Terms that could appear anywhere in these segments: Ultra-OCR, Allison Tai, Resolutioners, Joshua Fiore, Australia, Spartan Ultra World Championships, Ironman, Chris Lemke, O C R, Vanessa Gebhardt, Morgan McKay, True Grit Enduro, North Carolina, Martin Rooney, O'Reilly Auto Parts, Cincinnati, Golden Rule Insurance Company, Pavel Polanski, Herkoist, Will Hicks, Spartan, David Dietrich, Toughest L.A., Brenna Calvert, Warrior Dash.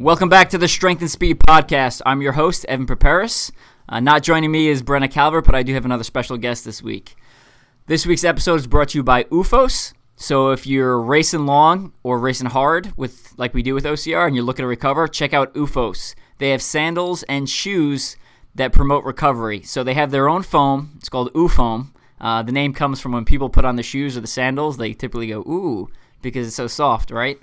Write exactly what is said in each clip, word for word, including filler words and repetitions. Welcome back to the Strength and Speed Podcast. I'm your host, Evan Perperis. Uh, not joining me is Brenna Calvert, but I do have another special guest this week. This week's episode is brought to you by Oofos. So if you're racing long or racing hard, with like we do with O C R, and you're looking to recover, check out Oofos. They have sandals and shoes that promote recovery. So they have their own foam. It's called Oofoam. Uh, the name comes from when people put on the shoes or the sandals, they typically go, ooh, because it's so soft, right?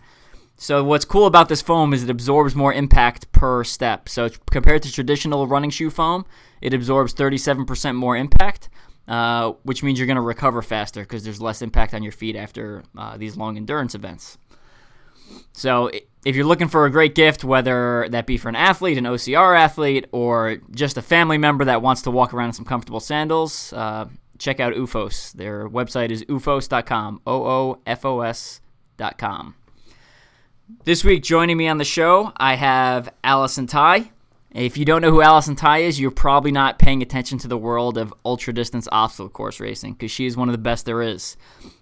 So what's cool about this foam is it absorbs more impact per step. So compared to traditional running shoe foam, it absorbs thirty-seven percent more impact, uh, which means you're going to recover faster because there's less impact on your feet after uh, these long endurance events. So if you're looking for a great gift, whether that be for an athlete, an O C R athlete, or just a family member that wants to walk around in some comfortable sandals, uh, check out Oofos. Their website is oofos dot com, O O F O S dot com. This week, joining me on the show, I have Allison Tai. If you don't know who Allison Tai is, you're probably not paying attention to the world of ultra-distance obstacle course racing, because she is one of the best there is.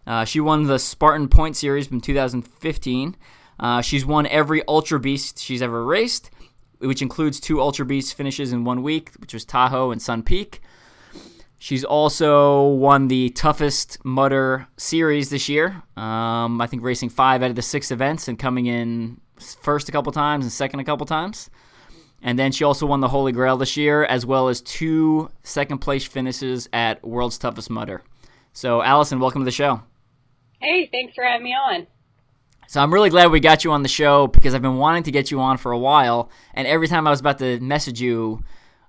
Uh, she won the Spartan Point Series from two thousand fifteen. Uh, she's won every Ultra Beast she's ever raced, which includes two Ultra Beast finishes in one week, which was Tahoe and Sun Peak. She's also won the Toughest Mudder Series this year, um, I think racing five out of the six events and coming in first a couple times and second a couple times. And then she also won the Holy Grail this year, as well as two second-place finishes at World's Toughest Mudder. So, Allison, welcome to the show. Hey, thanks for having me on. So I'm really glad we got you on the show because I've been wanting to get you on for a while, and every time I was about to message you,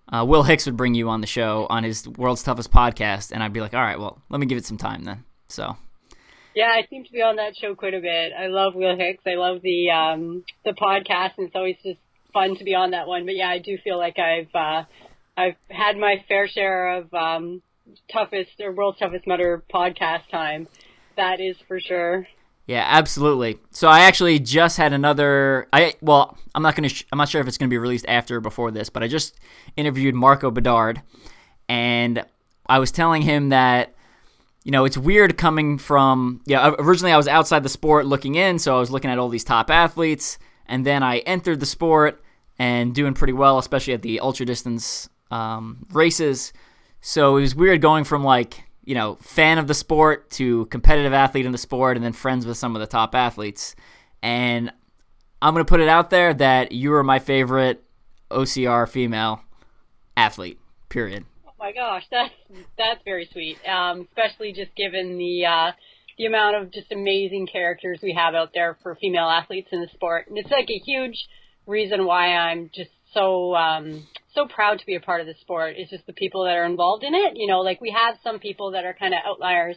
Uh, Will Hicks would bring you on the show on his World's Toughest Podcast, and I'd be like, all right, well, let me give it some time then. So, yeah, I seem to be on that show quite a bit. I love Will Hicks. I love the um, the podcast, and it's always just fun to be on that one. But, yeah, I do feel like I've uh, I've had my fair share of um, toughest or World's Toughest Mudder podcast time. That is for sure. Yeah, absolutely. So I actually just had another. I well, I'm not gonna. Sh- I'm not sure if it's gonna be released after or before this, but I just interviewed Marco Bedard, and I was telling him that, you know, it's weird coming from. Yeah, originally I was outside the sport looking in, so I was looking at all these top athletes, and then I entered the sport and doing pretty well, especially at the ultra distance um, races. So it was weird going from like, you know, fan of the sport to competitive athlete in the sport and then friends with some of the top athletes. And I'm going to put it out there that you are my favorite O C R female athlete, period. Oh my gosh, that's, that's very sweet, um, especially just given the uh, the amount of just amazing characters we have out there for female athletes in the sport. And it's like a huge reason why I'm just so um, so proud to be a part of the sport. It's just the people that are involved in it. You know, like we have some people that are kind of outliers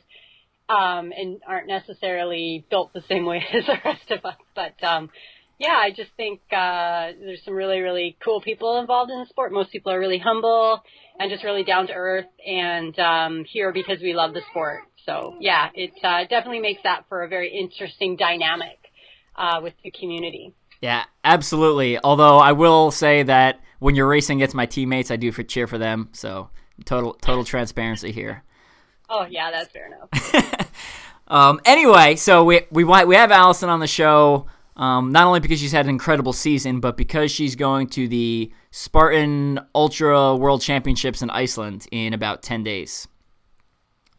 um, and aren't necessarily built the same way as the rest of us. But, um, yeah, I just think uh, there's some really, really cool people involved in the sport. Most people are really humble and just really down to earth and um, here because we love the sport. So, yeah, it uh, definitely makes that for a very interesting dynamic uh, with the community. Yeah, absolutely. Although I will say that when you're racing against my teammates, I do for cheer for them. So total total transparency here. Oh, yeah, that's fair enough. um, anyway, so we we we have Allison on the show, um, not only because she's had an incredible season, but because she's going to the Spartan Ultra World Championships in Iceland in about ten days.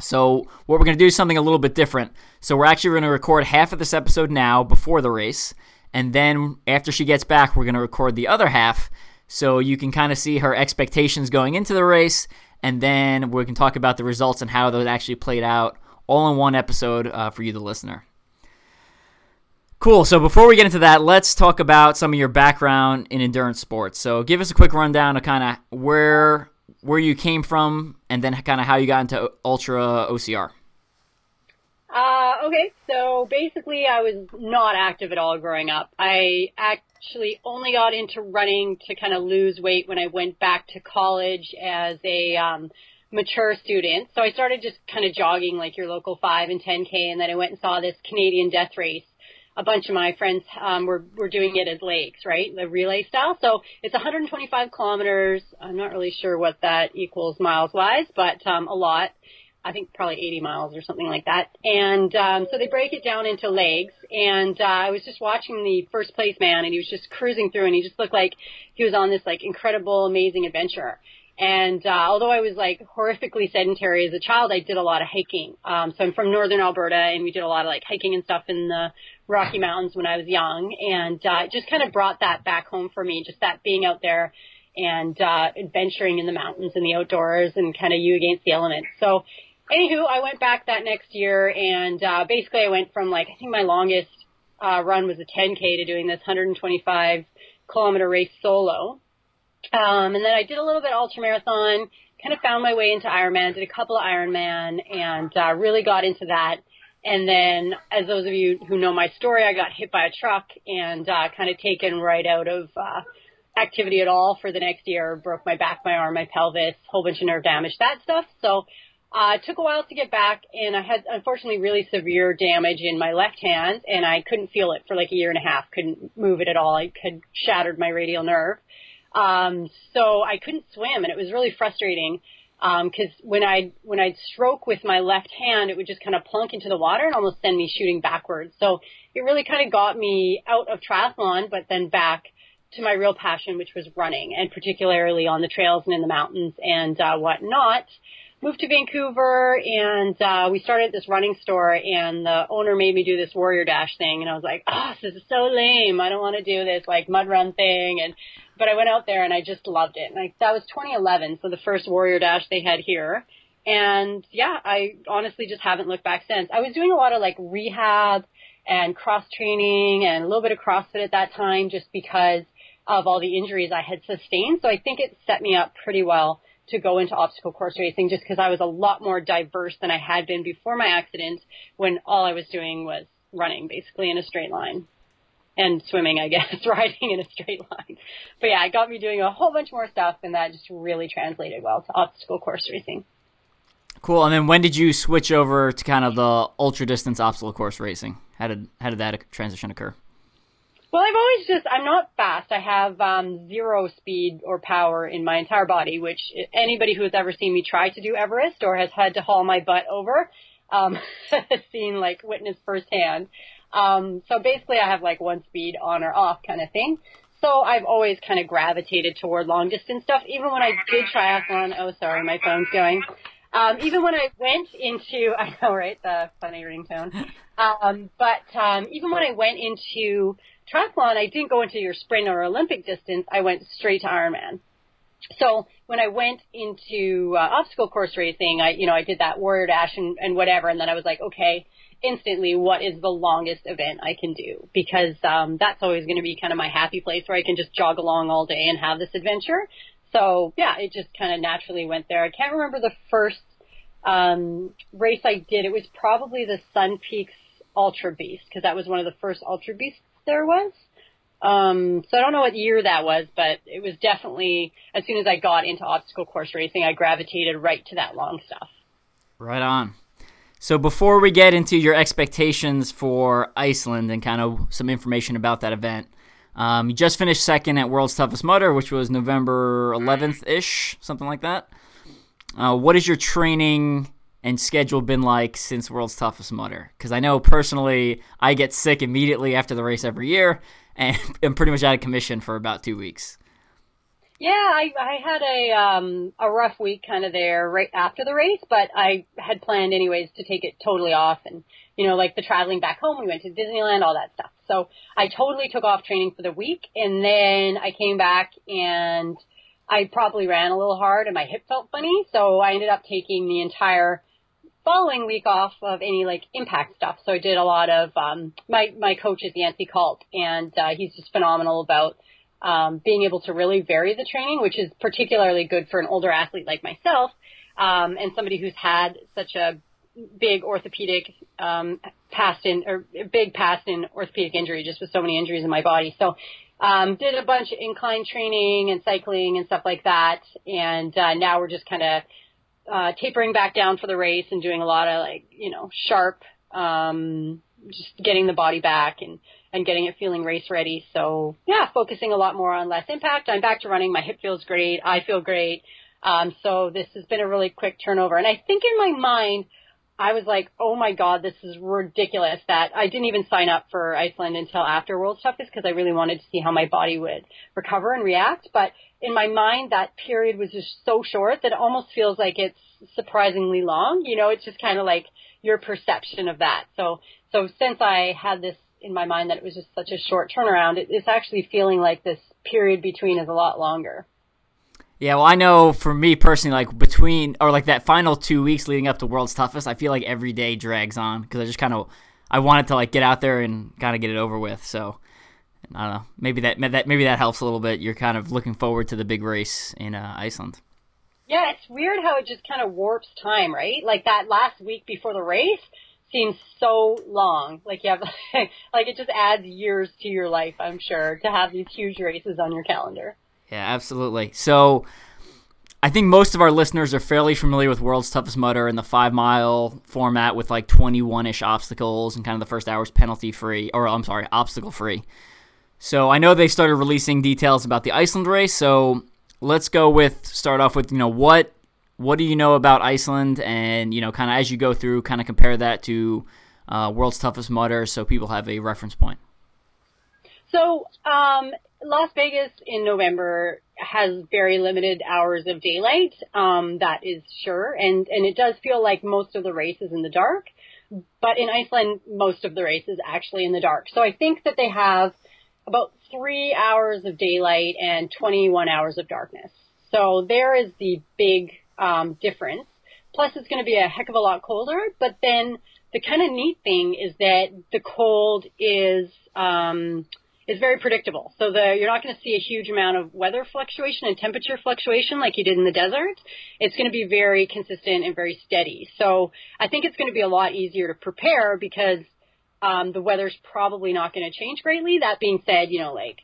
So what we're going to do is something a little bit different. So we're actually going to record half of this episode now before the race. And then after she gets back, we're going to record the other half so you can kind of see her expectations going into the race. And then we can talk about the results and how those actually played out all in one episode uh, for you, the listener. Cool. So before we get into that, let's talk about some of your background in endurance sports. So give us a quick rundown of kind of where where you came from and then kind of how you got into Ultra O C R. Uh, okay, so basically I was not active at all growing up. I actually only got into running to kind of lose weight when I went back to college as a um, mature student. So I started just kind of jogging like your local five and ten K, and then I went and saw this Canadian death race. A bunch of my friends um, were, were doing it as lakes, right, the relay style. So it's one hundred twenty-five kilometers. I'm not really sure what that equals miles-wise, but um, a lot. I think probably eighty miles or something like that. And um, so they break it down into legs. And uh, I was just watching the first place man, and he was just cruising through, and he just looked like he was on this, like, incredible, amazing adventure. And uh, although I was, like, horrifically sedentary as a child, I did a lot of hiking. Um, so I'm from northern Alberta, and we did a lot of, like, hiking and stuff in the Rocky Mountains when I was young. And uh, it just kind of brought that back home for me, just that being out there and uh, adventuring in the mountains and the outdoors and kind of you against the elements. So anywho, I went back that next year, and uh, basically I went from, like, I think my longest uh, run was a ten K to doing this one hundred twenty-five kilometer race solo. Um, and then I did a little bit of ultramarathon, kind of found my way into Ironman, did a couple of Ironman, and uh, really got into that. And then, as those of you who know my story, I got hit by a truck and uh, kind of taken right out of uh, activity at all for the next year. Broke my back, my arm, my pelvis, whole bunch of nerve damage, that stuff. So uh, it took a while to get back, and I had, unfortunately, really severe damage in my left hand, and I couldn't feel it for like a year and a half, couldn't move it at all. I had shattered my radial nerve. Um, so I couldn't swim, and it was really frustrating, um, cause when I, when I'd stroke with my left hand, it would just kind of plunk into the water and almost send me shooting backwards. So it really kind of got me out of triathlon, but then back to my real passion, which was running, and particularly on the trails and in the mountains and, uh, whatnot. Moved to Vancouver, and, uh, we started this running store, and the owner made me do this Warrior Dash thing. And I was like, oh, this is so lame. I don't want to do this like mud run thing. And, but I went out there and I just loved it. Like, that was twenty eleven. So the first Warrior Dash they had here. And yeah, I honestly just haven't looked back since. I was doing a lot of like rehab and cross training and a little bit of CrossFit at that time, just because of all the injuries I had sustained. So I think it set me up pretty well to go into obstacle course racing, just because I was a lot more diverse than I had been before my accident, when all I was doing was running basically in a straight line. And swimming, I guess, riding in a straight line. But yeah, it got me doing a whole bunch more stuff, and that just really translated well to obstacle course racing. Cool. And then when did you switch over to kind of the ultra distance obstacle course racing? How did how did that transition occur? Well, I've always just, I'm not fast. I have um, zero speed or power in my entire body, which anybody who has ever seen me try to do Everest or has had to haul my butt over um, has seen, like, witnessed firsthand. Um, so basically I have like one speed on or off kind of thing. So I've always kind of gravitated toward long distance stuff. Even when I did triathlon, oh, sorry, my phone's going. Um, even when I went into, I know, right, the funny ringtone. Um, but, um, even when I went into triathlon, I didn't go into your sprint or Olympic distance. I went straight to Ironman. So when I went into uh, obstacle course racing, I, you know, I did that Warrior Dash and, and whatever. And then I was like, okay, instantly, what is the longest event I can do? Because um, that's always going to be kind of my happy place where I can just jog along all day and have this adventure. So, yeah, it just kind of naturally went there. I can't remember the first um, race I did. It was probably the Sun Peaks Ultra Beast, because that was one of the first Ultra Beasts there was. Um, so I don't know what year that was, but it was definitely, as soon as I got into obstacle course racing, I gravitated right to that long stuff. Right on. So before we get into your expectations for Iceland and kind of some information about that event, um, you just finished second at World's Toughest Mudder, which was November eleventh-ish, something like that. Uh, what has your training and schedule been like since World's Toughest Mudder? Because I know personally I get sick immediately after the race every year, and I'm pretty much out of commission for about two weeks. Yeah, I, I had a um, a rough week kind of there right after the race, but I had planned anyways to take it totally off. And, you know, like the traveling back home, we went to Disneyland, all that stuff. So I totally took off training for the week, and then I came back and I probably ran a little hard and my hip felt funny. So I ended up taking the entire following week off of any like impact stuff. So I did a lot of, um, my, my coach is Yancey Culp, and uh, he's just phenomenal about Um, being able to really vary the training, which is particularly good for an older athlete like myself, um, and somebody who's had such a big orthopedic um, past in or big past in orthopedic injury, just with so many injuries in my body. So um, did a bunch of incline training and cycling and stuff like that. And uh, now we're just kind of uh, tapering back down for the race and doing a lot of like, you know, sharp, um, just getting the body back and, and getting it feeling race ready. So yeah, focusing a lot more on less impact. I'm back to running. My hip feels great. I feel great. Um, so this has been a really quick turnover. And I think in my mind, I was like, oh, my God, this is ridiculous that I didn't even sign up for Iceland until after World's Toughest because I really wanted to see how my body would recover and react. But in my mind, that period was just so short that it almost feels like it's surprisingly long. You know, it's just kind of like your perception of that. So so since I had this in my mind that it was just such a short turnaround, it, it's actually feeling like this period between is a lot longer. Yeah, well, I know for me personally, like between or like that final two weeks leading up to World's Toughest, I feel like every day drags on because I just kind of I wanted to like get out there and kind of get it over with. So I don't know, maybe that that maybe that helps a little bit. You're kind of looking forward to the big race in uh, Iceland. Yeah, it's weird how it just kind of warps time, right? Like that last week before the race seems so long. Like you have like it just adds years to your life, I'm sure, to have these huge races on your calendar. Yeah, absolutely. So I think most of our listeners are fairly familiar with World's Toughest Mudder and the five-mile format with like twenty-one-ish obstacles and kind of the first hour's penalty-free, or I'm sorry, obstacle-free. So I know they started releasing details about the Iceland race, so let's go with, start off with, you know, what what do you know about Iceland and, you know, kind of as you go through, kind of compare that to uh, World's Toughest Mudder so people have a reference point. So, um... Las Vegas in November has very limited hours of daylight, um, that is sure, and, and it does feel like most of the race is in the dark, but in Iceland, most of the race is actually in the dark. So I think that they have about three hours of daylight and twenty-one hours of darkness. So there is the big um, difference. Plus, it's going to be a heck of a lot colder, but then the kind of neat thing is that the cold is... Um, It's very predictable. So the, you're not going to see a huge amount of weather fluctuation and temperature fluctuation like you did in the desert. It's going to be very consistent and very steady. So I think it's going to be a lot easier to prepare because um, the weather's probably not going to change greatly. That being said, you know, like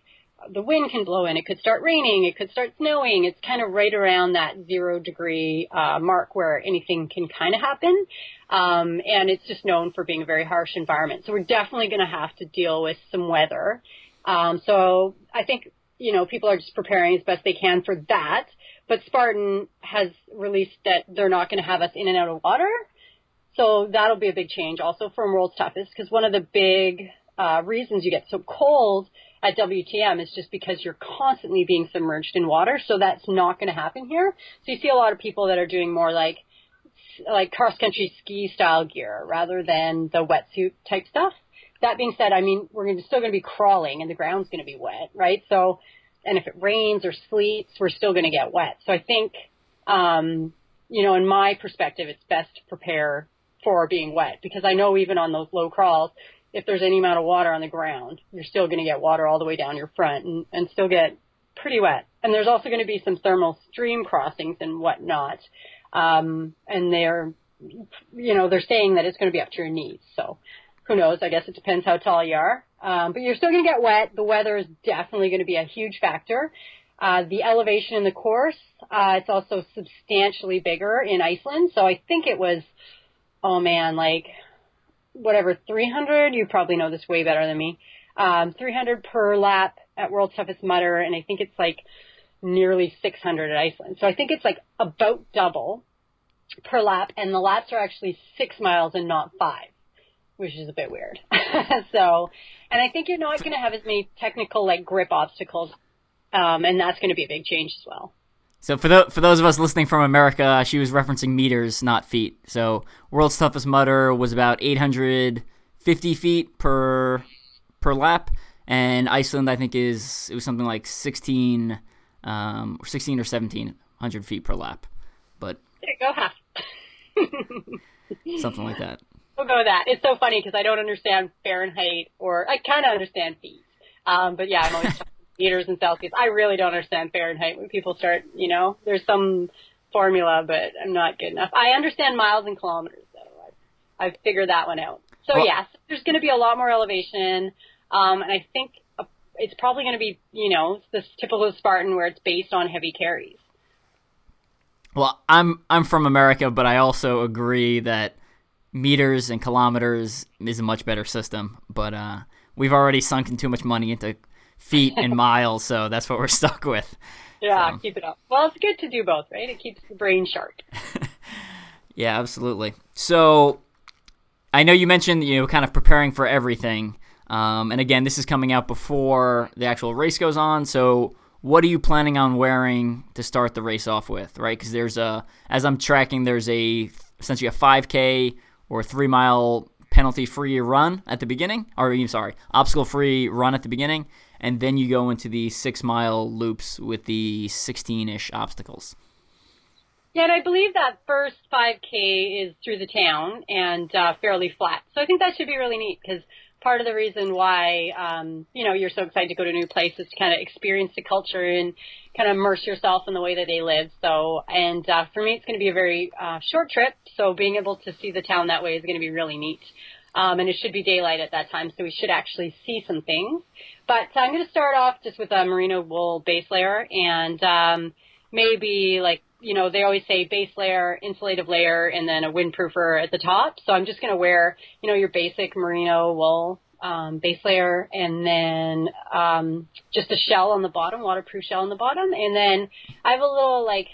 the wind can blow in. It could start raining. It could start snowing. It's kind of right around that zero degree uh, mark where anything can kind of happen. Um, and it's just known for being a very harsh environment. So we're definitely going to have to deal with some weather. Um, so I think, you know, people are just preparing as best they can for that. But Spartan has released that they're not going to have us in and out of water. So that'll be a big change also from World's Toughest because one of the big uh, reasons you get so cold at W T M is just because you're constantly being submerged in water. So that's not going to happen here. So you see a lot of people that are doing more like like cross-country ski style gear rather than the wetsuit type stuff. That being said, I mean, we're still going to be crawling and the ground's going to be wet, right? So, and if it rains or sleets, we're still going to get wet. So I think, um, you know, in my perspective, it's best to prepare for being wet because I know even on those low crawls, if there's any amount of water on the ground, you're still going to get water all the way down your front and, and still get pretty wet. And there's also going to be some thermal stream crossings and whatnot. Um, and they're, you know, they're saying that it's going to be up to your knees. So, who knows? I guess it depends how tall you are. Um, but you're still going to get wet. The weather is definitely going to be a huge factor. Uh, the elevation in the course, uh, it's also substantially bigger in Iceland. So I think it was, oh man, like whatever, three hundred. You probably know this way better than me. Um, three hundred per lap at World's Toughest Mudder. And I think it's like nearly six hundred at Iceland. So I think it's like about double per lap. And the laps are actually six miles and not five. Which is a bit weird. So, and I think you're not going to have as many technical like grip obstacles, um, and that's going to be a big change as well. So for the, for those of us listening from America, she was referencing meters, not feet. So World's Toughest Mudder was about eight hundred fifty feet per per lap, and Iceland I think is it was something like sixteen, um, or sixteen or seventeen hundred feet per lap. But there you go, half. Something like that. We'll go with that. It's so funny because I don't understand Fahrenheit or I kind of understand feet. Um, but yeah, I'm always talking meters and Celsius. I really don't understand Fahrenheit when people start, you know, there's some formula, but I'm not good enough. I understand miles and kilometers, though. I've figured that one out. So, well, yes, there's going to be a lot more elevation, um, and I think it's probably going to be, you know, this typical Spartan where it's based on heavy carries. Well, I'm I'm from America, but I also agree that meters and kilometers is a much better system. But uh, we've already sunken too much money into feet and miles, so that's what we're stuck with. Yeah, so. Keep it up. Well, it's good to do both, right? It keeps the brain sharp. Yeah, absolutely. So I know you mentioned, you know, kind of preparing for everything. Um, and again, this is coming out before the actual race goes on. So what are you planning on wearing to start the race off with, right? Because there's a, as I'm tracking, there's a essentially a five K or three mile penalty-free run at the beginning, or I'm sorry, obstacle-free run at the beginning, and then you go into the six-mile loops with the sixteen-ish obstacles. Yeah, and I believe that first five K is through the town and uh, fairly flat. So I think that should be really neat because part of the reason why, um, you know, you're so excited to go to a new place is to kind of experience the culture and kind of immerse yourself in the way that they live. So, and uh, for me, it's going to be a very uh, short trip. So being able to see the town that way is going to be really neat. Um, and it should be daylight at that time, so we should actually see some things. But I'm going to start off just with a merino wool base layer and um, maybe like, you know, they always say base layer, insulative layer, and then a windproofer at the top. So I'm just going to wear, you know, your basic merino wool um, base layer and then um, just a shell on the bottom, waterproof shell on the bottom. And then I have a little, like,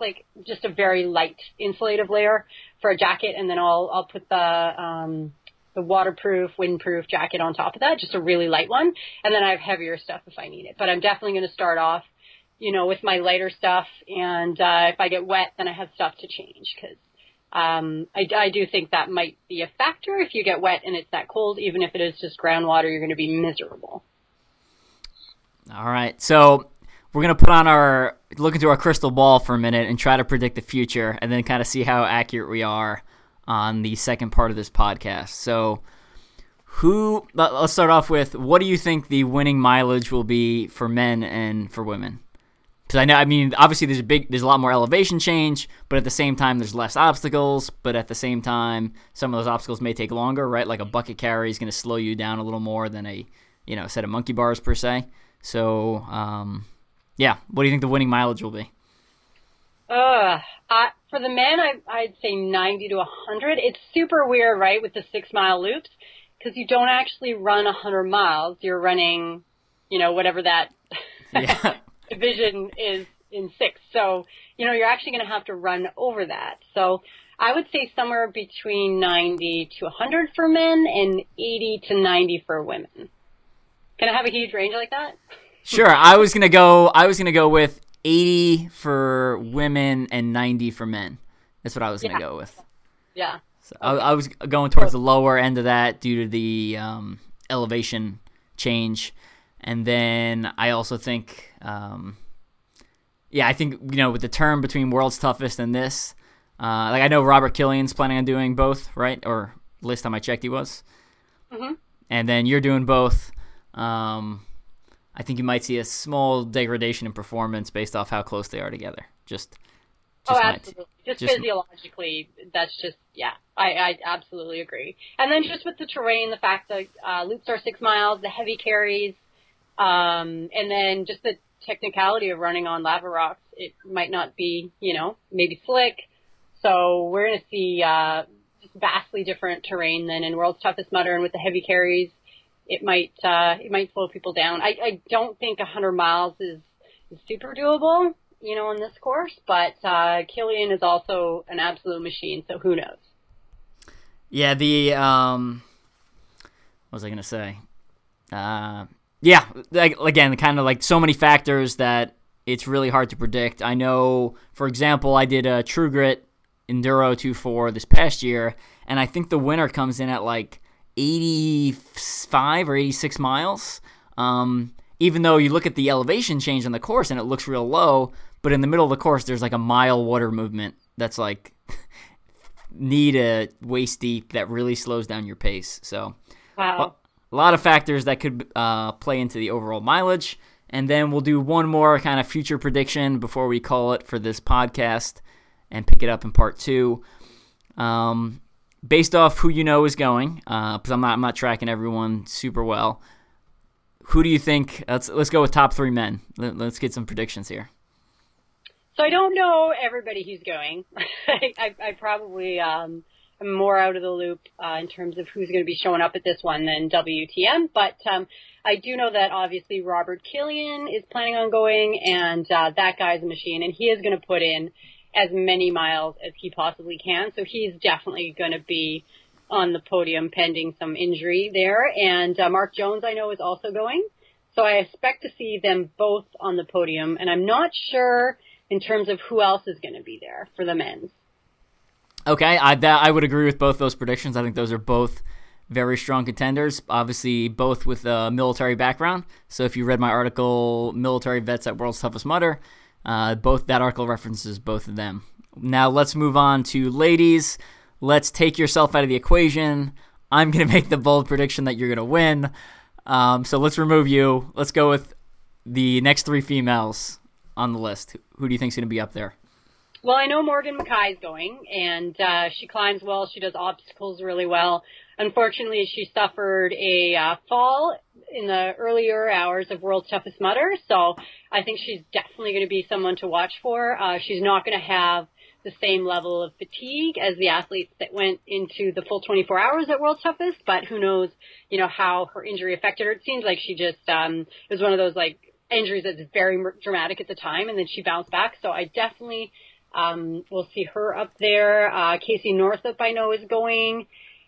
like just a very light insulative layer for a jacket. And then I'll I'll put the, um, the waterproof, windproof jacket on top of that, just a really light one. And then I have heavier stuff if I need it. But I'm definitely going to start off, you know, with my lighter stuff, and uh, if I get wet, then I have stuff to change, because um, I, I do think that might be a factor. If you get wet and it's that cold, even if it is just groundwater, you're going to be miserable. All right, so we're going to put on our, look into our crystal ball for a minute and try to predict the future, and then kind of see how accurate we are on the second part of this podcast. So who, let's start off with, what do you think the winning mileage will be for men and for women? Because I know, I mean, obviously there's a big, there's a lot more elevation change, but at the same time there's less obstacles. But at the same time, some of those obstacles may take longer, right? Like a bucket carry is going to slow you down a little more than a, you know, set of monkey bars per se. So, um, yeah, what do you think the winning mileage will be? Uh, I, for the men, I, I'd say ninety to one hundred. It's super weird, right, with the six mile loops, because you don't actually run one hundred miles. You're running, you know, whatever that. Yeah. Division is in six. So, you know, you're actually going to have to run over that. So I would say somewhere between ninety to one hundred for men and eighty to ninety for women. Can I have a huge range like that? Sure. I was going to go, I was going to go with eighty for women and ninety for men. That's what I was going to yeah. go with. Yeah. So I, I was going towards the lower end of that due to the um, elevation change. And then I also think, um, yeah, I think, you know, with the term between World's Toughest and this, uh, like I know Robert Killian's planning on doing both, right? Or last time I checked, he was. Mm-hmm. And then you're doing both. Um, I think you might see a small degradation in performance based off how close they are together. Just, just oh, absolutely. Just, just physiologically, that's just, yeah, I, I absolutely agree. And then just with the terrain, the fact that uh, loops are six miles, the heavy carries. Um, and then just the technicality of running on lava rocks, it might not be, you know, maybe slick. So we're going to see uh, vastly different terrain than in World's Toughest Mudder, and with the heavy carries, it might uh, it might slow people down. I, I don't think one hundred miles is, is super doable, you know, on this course, but uh, Killian is also an absolute machine, so who knows? Yeah, the, um, what was I going to say? Uh... Yeah, like, again, kind of like so many factors that it's really hard to predict. I know, for example, I did a True Grit Enduro two four this past year, and I think the winner comes in at like eighty-five or eighty-six miles. Um, even though you look at the elevation change on the course and it looks real low, but in the middle of the course there's like a mile water movement that's like knee to waist deep that really slows down your pace. So, wow. Well, a lot of factors that could uh, play into the overall mileage. And then we'll do one more kind of future prediction before we call it for this podcast and pick it up in part two. Um, based off who you know is going, uh, because I'm not I'm not tracking everyone super well. Who do you think? Let's let's go with top three men. Let, let's get some predictions here. So I don't know everybody who's going. I, I, I probably um, am more out of the loop uh, in terms of who's going to be showing up at this one than W T M. But um, I do know that obviously Robert Killian is planning on going, and uh, that guy's a machine, and he is going to put in as many miles as he possibly can. So he's definitely going to be on the podium pending some injury there. And uh, Mark Jones, I know, is also going. So I expect to see them both on the podium, and I'm not sure in terms of who else is going to be there for the men's. Okay, I that, I would agree with both those predictions. I think those are both very strong contenders, obviously both with a military background. So if you read my article, Military Vets at World's Toughest Mudder, uh, both that article references both of them. Now let's move on to ladies. Let's take yourself out of the equation. I'm going to make the bold prediction that you're going to win. Um, so let's remove you. Let's go with the next three females on the list. Who do you think is going to be up there? Well, I know Morgan McKay is going, and uh, she climbs well. She does obstacles really well. Unfortunately, she suffered a uh, fall in the earlier hours of World's Toughest Mudder, so I think she's definitely going to be someone to watch for. Uh, she's not going to have the same level of fatigue as the athletes that went into the full twenty-four hours at World's Toughest, but who knows, you know, how her injury affected her. It seems like she just um, it was one of those, like, injuries that's very dramatic at the time, and then she bounced back. So I definitely um, will see her up there. Uh, Casey Northup, I know, is going.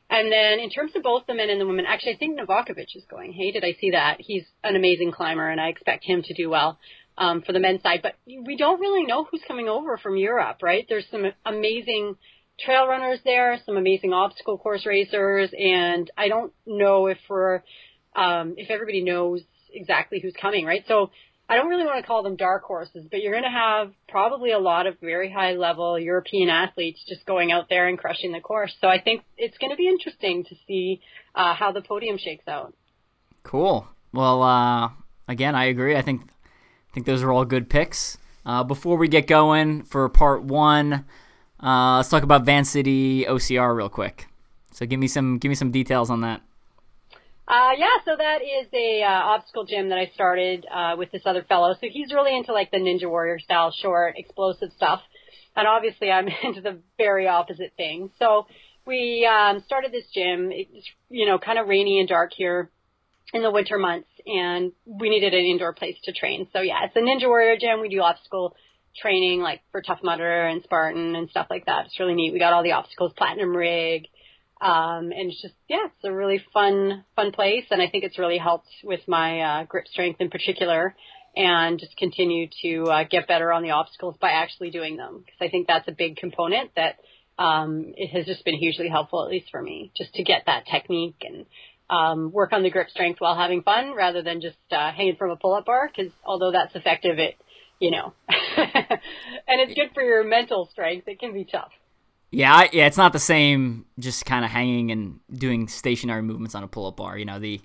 And then in terms of both the men and the women, actually, I think Novakovic is going. Hey, did I see that? He's an amazing climber, and I expect him to do well um, for the men's side. But we don't really know who's coming over from Europe, right? There's some amazing trail runners there, some amazing obstacle course racers, and I don't know if we're um, if everybody knows exactly who's coming, right? So I don't really want to call them dark horses, but you're going to have probably a lot of very high-level European athletes just going out there and crushing the course. So I think it's going to be interesting to see uh, how the podium shakes out. Cool. Well, uh, again, I agree. I think I think those are all good picks. Uh, before we get going for part one, uh, let's talk about Vancity O C R real quick. So give me some give me some details on that. Uh, yeah, so that is a uh, obstacle gym that I started uh, with this other fellow. So he's really into, like, the Ninja Warrior style, short, explosive stuff. And obviously I'm into the very opposite thing. So we um, started this gym. It's, you know, kind of rainy and dark here in the winter months, and we needed an indoor place to train. So, yeah, it's a Ninja Warrior gym. We do obstacle training, like, for Tough Mudder and Spartan and stuff like that. It's really neat. We got all the obstacles, platinum rig. Um, and it's just, yeah, it's a really fun, fun place. And I think it's really helped with my, uh, grip strength in particular, and just continue to uh, get better on the obstacles by actually doing them. Cause I think that's a big component that, um, it has just been hugely helpful, at least for me, just to get that technique and, um, work on the grip strength while having fun rather than just, uh, hanging from a pull-up bar. Cause although that's effective, it, you know, and it's good for your mental strength. It can be tough. Yeah, yeah, it's not the same just kind of hanging and doing stationary movements on a pull-up bar. You know, the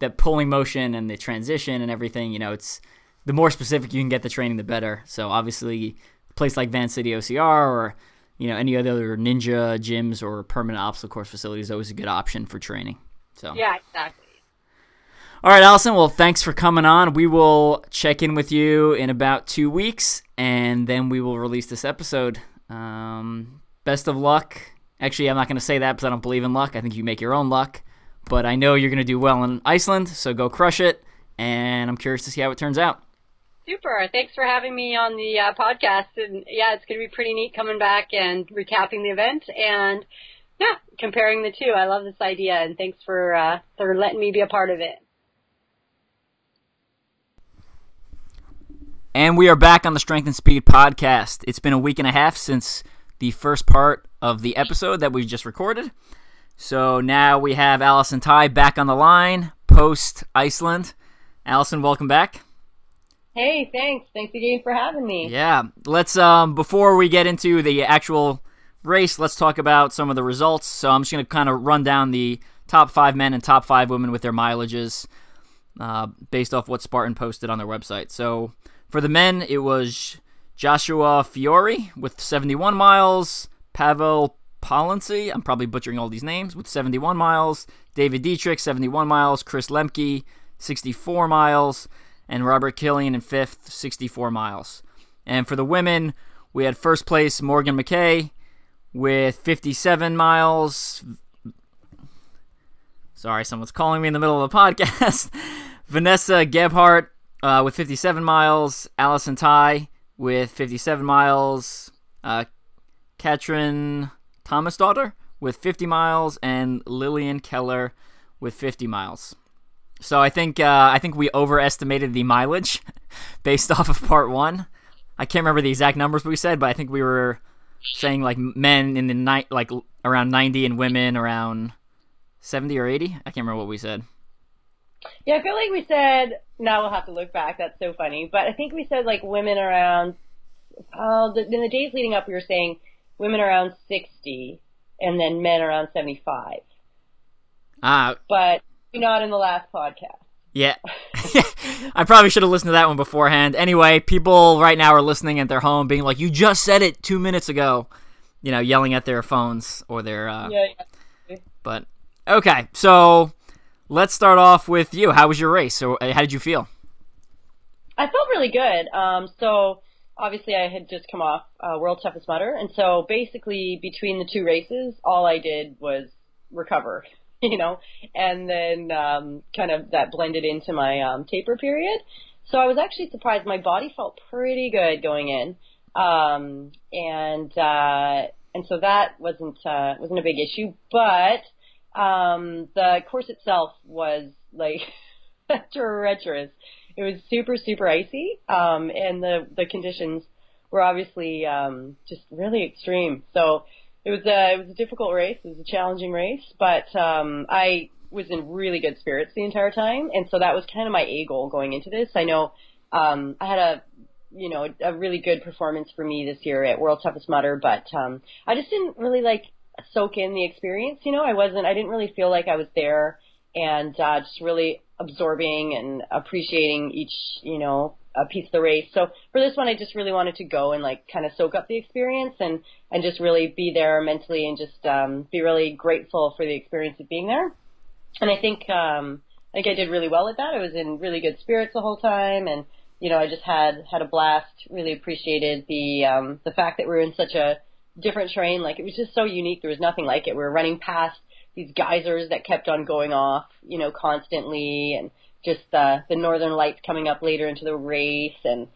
that pulling motion and the transition and everything, you know, it's the more specific you can get the training, the better. So obviously a place like Vancity O C R or, you know, any other ninja gyms or permanent obstacle course facility is always a good option for training. So yeah, exactly. All right, Allison, well, thanks for coming on. We will check in with you in about two weeks, and then we will release this episode. Um... Best of luck. Actually, I'm not going to say that because I don't believe in luck. I think you make your own luck. But I know you're going to do well in Iceland, so go crush it. And I'm curious to see how it turns out. Super. Thanks for having me on the uh, podcast. And yeah, it's going to be pretty neat coming back and recapping the event and, yeah, comparing the two. I love this idea, and thanks for, uh, for letting me be a part of it. And we are back on the Strength and Speed podcast. It's been a week and a half since the first part of the episode that we just recorded. So now we have Allison Tai back on the line, post-Iceland. Allison, welcome back. Hey, thanks. Thanks again for having me. Yeah. Let's, um, before we get into the actual race, let's talk about some of the results. So I'm just going to kind of run down the top five men and top five women with their mileages uh, based off what Spartan posted on their website. So for the men, it was Joshua Fiore with seventy-one miles, Pavel Polanski, I'm probably butchering all these names, with seventy-one miles, David Dietrich, seventy-one miles, Chris Lemke, sixty-four miles, and Robert Killian in fifth, sixty-four miles. And for the women, we had first place Morgan McKay with fifty-seven miles. Sorry, someone's calling me in the middle of the podcast. Vanessa Gebhardt uh, with fifty-seven miles, Allison Tai with fifty-seven miles, uh, Katrin Thomas' daughter with fifty miles, and Lillian Keller with fifty miles. So I think uh, I think we overestimated the mileage based off of part one. I can't remember the exact numbers we said, but I think we were saying like men in the night, like around ninety, and women around seventy or eighty. I can't remember what we said. Yeah, I feel like we said. Now we'll have to look back. That's so funny. But I think we said like women around. Oh, the, in the days leading up, we were saying women around sixty, and then men around seventy-five. Ah, but. Not in the last podcast. Yeah. I probably should have listened to that one beforehand. Anyway, people right now are listening at their home being like, you just said it two minutes ago, you know, yelling at their phones or their... Uh... Yeah, yeah. But, okay, so let's start off with you. How was your race? So, how did you feel? I felt really good. Um, so, obviously, I had just come off uh, World's Toughest Mudder, and so basically between the two races, all I did was recover. You know, and then um, kind of that blended into my um, taper period. So I was actually surprised. My body felt pretty good going in, um, and uh, and so that wasn't uh, wasn't a big issue. But um, the course itself was like treacherous. It was super super icy, um, and the the conditions were obviously um, just really extreme. So. It was a it was a difficult race. It was a challenging race, but um, I was in really good spirits the entire time, and so that was kind of my A goal going into this. I know um, I had a you know a really good performance for me this year at World's Toughest Mudder, but um, I just didn't really like soak in the experience. You know, I wasn't I didn't really feel like I was there, and uh, just really absorbing and appreciating each you know. a piece of the race. So for this one, I just really wanted to go and like kind of soak up the experience and, and just really be there mentally and just um, be really grateful for the experience of being there. And I think um, I think I did really well at that. I was in really good spirits the whole time, and you know I just had had a blast. Really appreciated the um, the fact that we were in such a different terrain. Like it was just so unique. There was nothing like it. We were running past these geysers that kept on going off, you know, constantly, and just uh, the northern lights coming up later into the race, and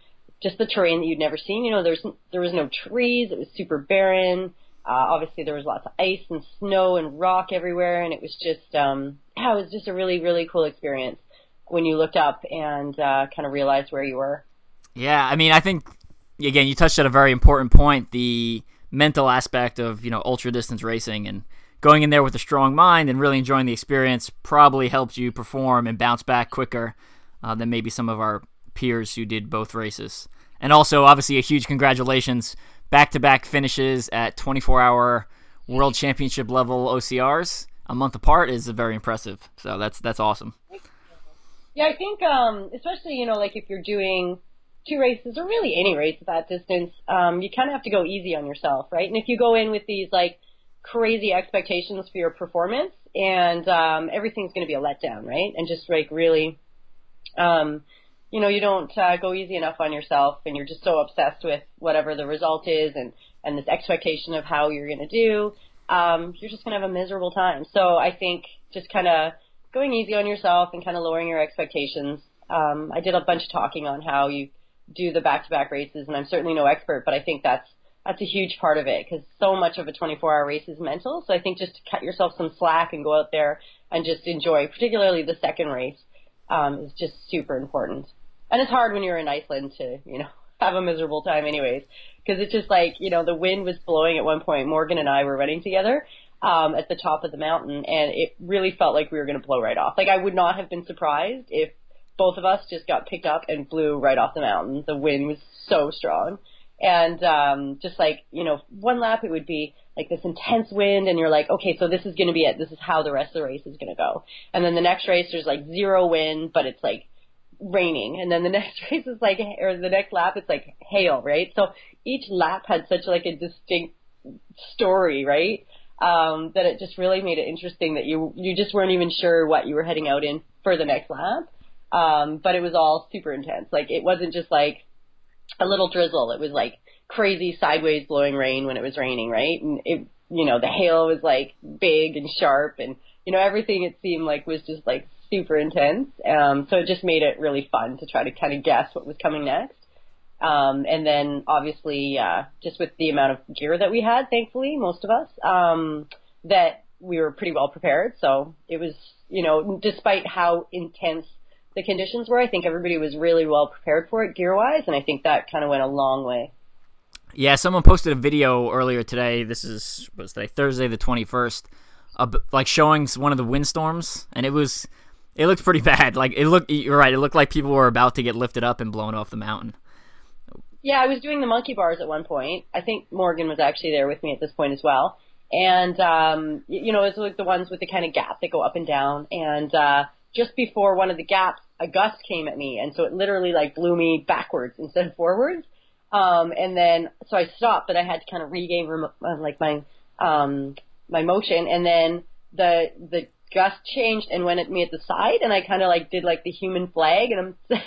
just the terrain that you'd never seen. You know, there's there was no trees. It was super barren. Uh, obviously, there was lots of ice and snow and rock everywhere, and it was just um, yeah, it was just a really, really cool experience when you looked up and uh, kind of realized where you were. Yeah, I mean, I think, again, you touched on a very important point, the mental aspect of, you know, ultra-distance racing, and going in there with a strong mind and really enjoying the experience probably helps you perform and bounce back quicker uh, than maybe some of our peers who did both races. And also, obviously, a huge congratulations, back-to-back finishes at twenty-four hour World Championship level O C Rs a month apart is very impressive. So that's that's awesome. Yeah, I think um, especially, you know, like if you're doing two races or really any race at that distance, um, you kind of have to go easy on yourself, right? And if you go in with these, like, crazy expectations for your performance, and um, everything's going to be a letdown, right? And just like really, um, you know, you don't uh, go easy enough on yourself, and you're just so obsessed with whatever the result is, and and this expectation of how you're going to do. Um, you're just going to have a miserable time. So I think just kind of going easy on yourself and kind of lowering your expectations. Um, I did a bunch of talking on how you do the back-to-back races, and I'm certainly no expert, but I think that's That's a huge part of it, because so much of a twenty-four hour race is mental. So I think just to cut yourself some slack and go out there and just enjoy, particularly the second race, um, is just super important. And it's hard when you're in Iceland to, you know, have a miserable time anyways, because it's just like, you know, the wind was blowing at one point. Morgan and I were running together um, at the top of the mountain, and it really felt like we were going to blow right off. Like I would not have been surprised if both of us just got picked up and blew right off the mountain. The wind was so strong. And um, just like, you know, one lap it would be like this intense wind, and you're like, okay, so this is going to be it. This is how the rest of the race is going to go. And then the next race there's like zero wind, but it's like raining. And then the next race is like, or the next lap it's like hail, right? So each lap had such like a distinct story, right? um, that it just really made it interesting that you you just weren't even sure what you were heading out in for the next lap. Um, but it was all super intense. Like, it wasn't just like a little drizzle. It was like crazy sideways blowing rain when it was raining, right? And it, you know, the hail was like big and sharp, and, you know, everything it seemed like was just like super intense. Um, so it just made it really fun to try to kind of guess what was coming next. Um, and then obviously, uh, just with the amount of gear that we had, thankfully, most of us, um, that we were pretty well prepared. So it was, you know, despite how intense the conditions were, I think everybody was really well prepared for it gear-wise, and I think that kind of went a long way. Yeah, someone posted a video earlier today. This is what was today, Thursday the twenty-first, uh, like showing one of the windstorms, and it was it looked pretty bad. Like it looked, you're right, it looked like people were about to get lifted up and blown off the mountain. Yeah, I was doing the monkey bars at one point. I think Morgan was actually there with me at this point as well, and um, you know, it's like the ones with the kind of gap that go up and down, and uh, just before one of the gaps, a gust came at me, and so it literally like blew me backwards instead of forwards. Um, and then, so I stopped, but I had to kind of regain remo- uh, like my, um, my motion. And then the, the gust changed and went at me at the side. And I kind of like did like the human flag, and I'm,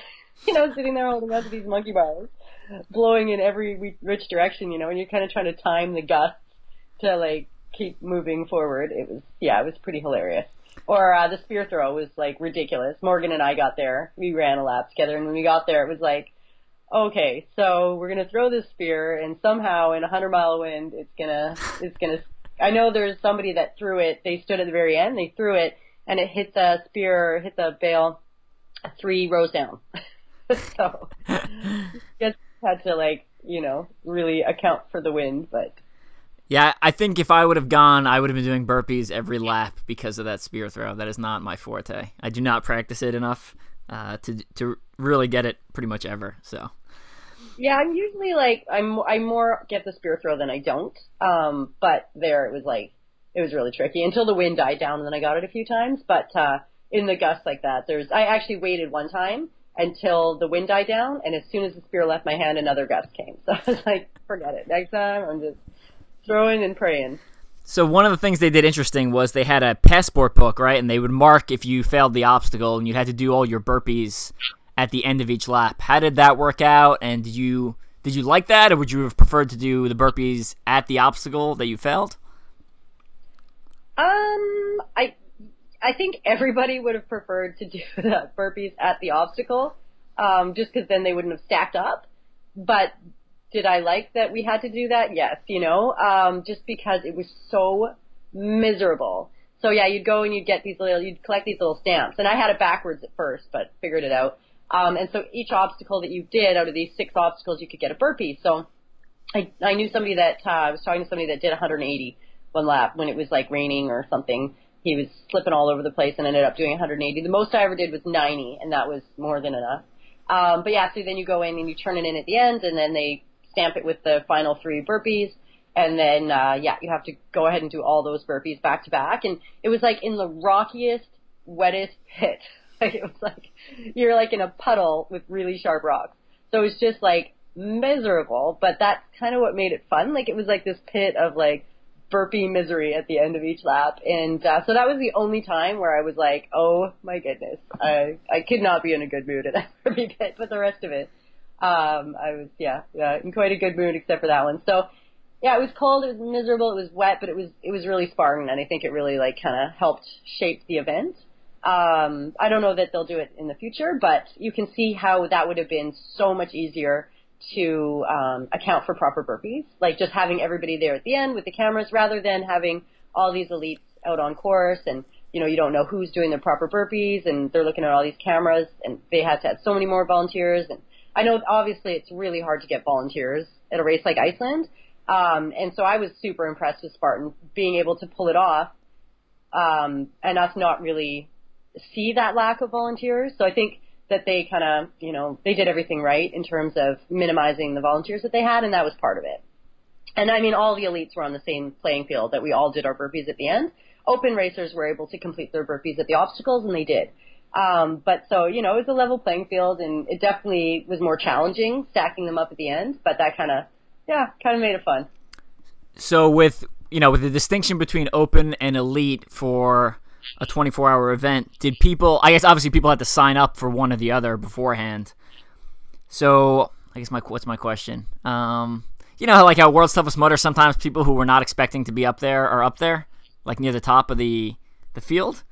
you know, sitting there holding onto these monkey bars, blowing in every which direction, you know, and you're kind of trying to time the gusts to like keep moving forward. It was, yeah, it was pretty hilarious. Or uh, the spear throw was, like, ridiculous. Morgan and I got there. We ran a lap together, and when we got there, it was like, okay, so we're going to throw this spear, and somehow in a hundred-mile wind, it's going to – it's gonna. I know there's somebody that threw it. They stood at the very end. They threw it, and it hit the spear, hit the bale three rows down. So just had to, like, you know, really account for the wind, but – yeah, I think if I would have gone, I would have been doing burpees every lap because of that spear throw. That is not my forte. I do not practice it enough uh, to to really get it pretty much ever. So, yeah, I'm usually like I'm I more get the spear throw than I don't. Um, but there it was like it was really tricky until the wind died down, and then I got it a few times. But uh, in the gusts like that, there's I actually waited one time until the wind died down, and as soon as the spear left my hand, another gust came. So I was like, forget it. Next time, I'm just throwing and praying. So one of the things they did interesting was they had a passport book, right? And they would mark if you failed the obstacle, and you had to do all your burpees at the end of each lap. How did that work out? And did you did you like that, or would you have preferred to do the burpees at the obstacle that you failed? Um, I I think everybody would have preferred to do the burpees at the obstacle, um, just because then they wouldn't have stacked up. But did I like that we had to do that? Yes, you know, um, just because it was so miserable. So, yeah, you'd go and you'd get these little, you'd collect these little stamps. And I had it backwards at first, but figured it out. Um, and so each obstacle that you did out of these six obstacles, you could get a burpee. So I, I knew somebody that, uh, I was talking to somebody that did one hundred eighty one lap when it was like raining or something. He was slipping all over the place and ended up doing one hundred eighty. The most I ever did was ninety, and that was more than enough. Um, but, yeah, so then you go in and you turn it in at the end, and then they stamp it with the final three burpees, and then uh, yeah, you have to go ahead and do all those burpees back to back. And it was like in the rockiest, wettest pit. Like it was like you're like in a puddle with really sharp rocks. So it's just like miserable, but that's kind of what made it fun. Like it was like this pit of like burpee misery at the end of each lap, and uh, so that was the only time where I was like, oh my goodness, I I could not be in a good mood at that burpee pit. But the rest of it, Um, I was, yeah, yeah, in quite a good mood except for that one. So, yeah, it was cold, it was miserable, it was wet, but it was, it was really Spartan, and I think it really, like, kind of helped shape the event. Um, I don't know that they'll do it in the future, but you can see how that would have been so much easier to, um, account for proper burpees. Like, just having everybody there at the end with the cameras rather than having all these elites out on course, and, you know, you don't know who's doing the proper burpees, and they're looking at all these cameras, and they had to have so many more volunteers, and I know, obviously, it's really hard to get volunteers at a race like Iceland, um, and so I was super impressed with Spartan being able to pull it off um, and us not really see that lack of volunteers. So I think that they kind of, you know, they did everything right in terms of minimizing the volunteers that they had, and that was part of it. And, I mean, all the elites were on the same playing field, that we all did our burpees at the end. Open racers were able to complete their burpees at the obstacles, and they did. Um, but so, you know, it was a level playing field, and it definitely was more challenging stacking them up at the end, but that kind of, yeah, kind of made it fun. So with you know, with the distinction between open and elite for a twenty-four hour event, did people, I guess obviously people had to sign up for one or the other beforehand. So I guess my, what's my question? Um, you know, like how World's Toughest Mudder, sometimes people who were not expecting to be up there are up there, like near the top of the, the field.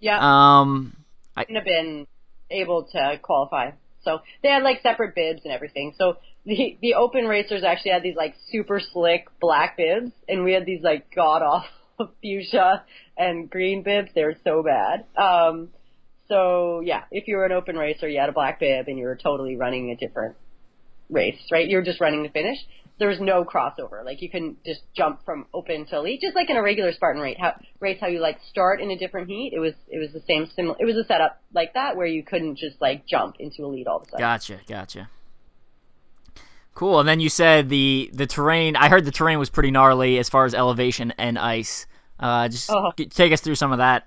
Yeah. Um, I wouldn't have been able to qualify. So they had like separate bibs and everything. So the the open racers actually had these like super slick black bibs, and we had these like god awful fuchsia and green bibs. They were so bad. Um, so yeah, if you were an open racer, you had a black bib and you were totally running a different race, right? You were just running the finish. There was no crossover. Like you couldn't just jump from open to elite, just like in a regular Spartan race. How, race how you like start in a different heat. It was it was the same similar. It was a setup like that where you couldn't just like jump into elite all of a sudden. Gotcha, gotcha. Cool. And then you said the the terrain. I heard the terrain was pretty gnarly as far as elevation and ice. Uh, just oh. take us through some of that.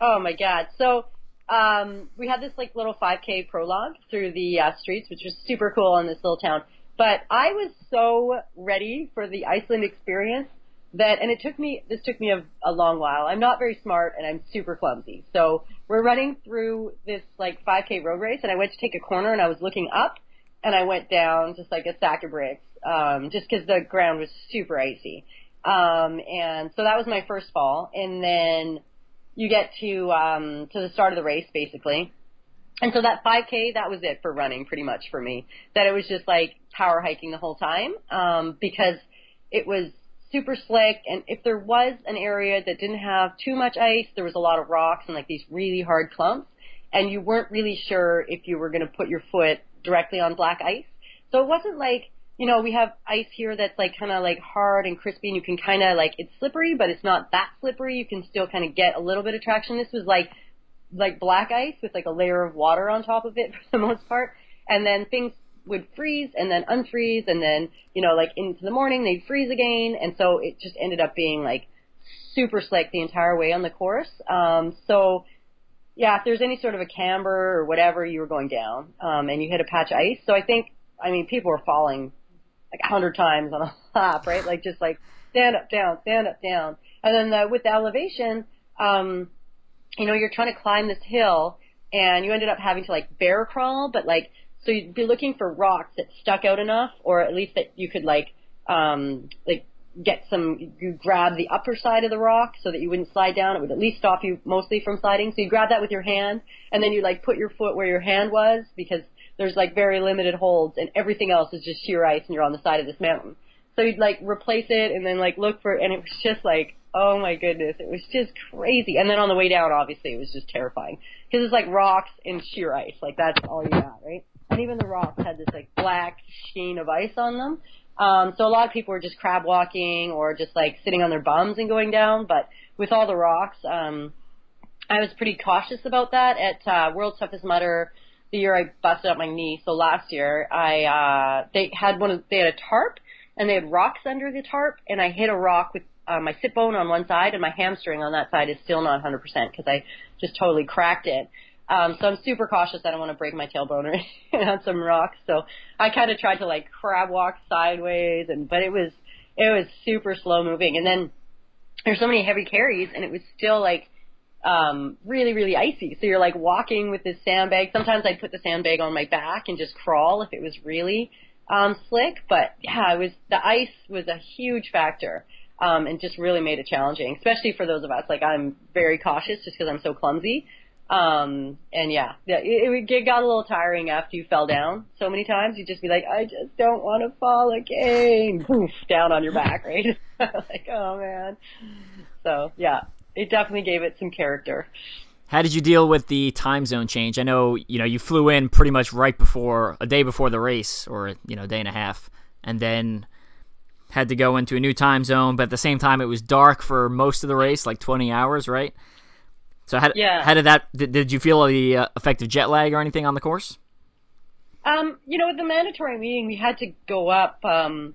Oh my God. So. Um, we had this like little five K prologue through the uh, streets, which was super cool in this little town. But I was so ready for the Iceland experience that, and it took me, this took me a, a long while. I'm not very smart and I'm super clumsy. So we're running through this like five K road race, and I went to take a corner and I was looking up and I went down just like a sack of bricks, um, just cause the ground was super icy. Um, and so that was my first fall. And then you get to um, to the start of the race, basically. And so that five K, that was it for running, pretty much, for me. That it was just, like, power hiking the whole time um, because it was super slick. And if there was an area that didn't have too much ice, there was a lot of rocks and, like, these really hard clumps. And you weren't really sure if you were going to put your foot directly on black ice. So it wasn't like, you know, we have ice here that's, like, kind of, like, hard and crispy, and you can kind of, like, it's slippery, but it's not that slippery. You can still kind of get a little bit of traction. This was, like, like black ice with, like, a layer of water on top of it for the most part. And then things would freeze and then unfreeze, and then, you know, like, into the morning they'd freeze again. And so it just ended up being, like, super slick the entire way on the course. Um, so, yeah, if there's any sort of a camber or whatever, you were going down, um, and you hit a patch of ice. So I think, I mean, people were falling like a hundred times on a lap, right? Like just like stand up, down, stand up, down. And then the, with the elevation, um, you know, you're trying to climb this hill and you ended up having to like bear crawl, but like, so you'd be looking for rocks that stuck out enough, or at least that you could like, um, like get some, you grab the upper side of the rock so that you wouldn't slide down. It would at least stop you mostly from sliding. So you grab that with your hand and then you like put your foot where your hand was, because there's like very limited holds and everything else is just sheer ice and you're on the side of this mountain. So you'd like replace it and then like look for, and it was just like, oh my goodness, it was just crazy. And then on the way down, obviously, it was just terrifying because it's like rocks and sheer ice. Like that's all you got, right? And even the rocks had this like black sheen of ice on them. Um, so a lot of people were just crab walking or just like sitting on their bums and going down. But with all the rocks, um, I was pretty cautious about that at uh, World's Toughest Mudder. The year I busted up my knee, so last year I uh, they had one of, they had a tarp and they had rocks under the tarp, and I hit a rock with uh, my sit bone on one side, and my hamstring on that side is still not one hundred percent because I just totally cracked it. Um, so I'm super cautious. I don't want to break my tailbone or anything on some rocks. So I kind of tried to like crab walk sideways, and but it was it was super slow moving. And then there's so many heavy carries, and it was still like. Um, really, really icy. So you're like walking with this sandbag. Sometimes I'd put the sandbag on my back and just crawl if it was really um, slick. But yeah, it was the ice was a huge factor um, and just really made it challenging, especially for those of us. Like I'm very cautious just because I'm so clumsy. Um, and yeah, it, it got a little tiring after you fell down so many times. You'd just be like, I just don't want to fall again. Poof, down on your back, right? Like, oh man. So yeah. It definitely gave it some character. How did you deal with the time zone change? I know, you know, you flew in pretty much right before, a day before the race, or, you know, day and a half, and then had to go into a new time zone, but at the same time it was dark for most of the race, like twenty hours, right? So how, yeah. how did that, did, did you feel the uh, effect of jet lag or anything on the course? Um, you know, with the mandatory meeting, we had to go up um,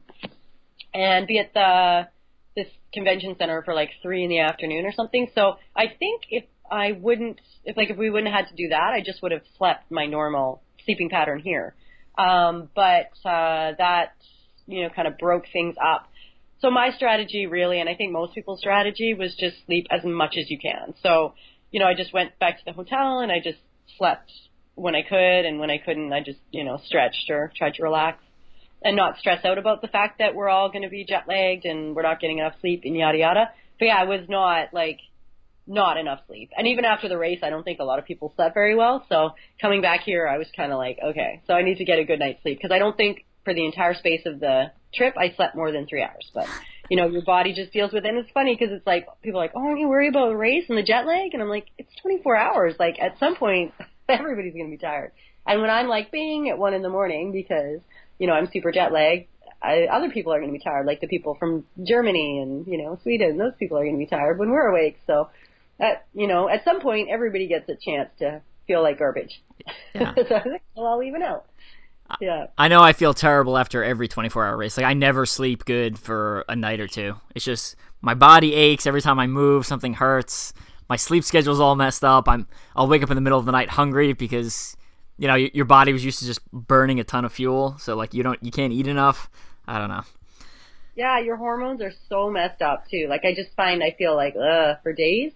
and be at the... this convention center for like three in the afternoon or something. So I think if I wouldn't, if like if we wouldn't have had to do that, I just would have slept my normal sleeping pattern here. Um, but uh, that, you know, kind of broke things up. So my strategy really, and I think most people's strategy, was just sleep as much as you can. So, you know, I just went back to the hotel and I just slept when I could, and when I couldn't, I just, you know, stretched or tried to relax and not stress out about the fact that we're all going to be jet lagged and we're not getting enough sleep and yada yada. But yeah, I was not like not enough sleep. And even after the race, I don't think a lot of people slept very well. So coming back here, I was kind of like, okay, so I need to get a good night's sleep, because I don't think for the entire space of the trip I slept more than three hours. But, you know, your body just deals with it. And it's funny because it's like, people are like, oh, aren't you worried about the race and the jet lag? And I'm like, it's twenty-four hours. Like, at some point, everybody's going to be tired. And when I'm like being at one in the morning because, you know, I'm super jet lagged, I, other people are going to be tired, like the people from Germany and, you know, Sweden. Those people are going to be tired when we're awake. So, at, you know, at some point, everybody gets a chance to feel like garbage. Yeah. So I think we'll all even out. Yeah. I know I feel terrible after every twenty-four hour race. Like, I never sleep good for a night or two. It's just my body aches every time I move, something hurts. My sleep schedule's all messed up. I'm I'll wake up in the middle of the night hungry because, you know, your body was used to just burning a ton of fuel. So like you don't you can't eat enough. I don't know. Yeah, your hormones are so messed up too. Like, I just find I feel like ugh for days.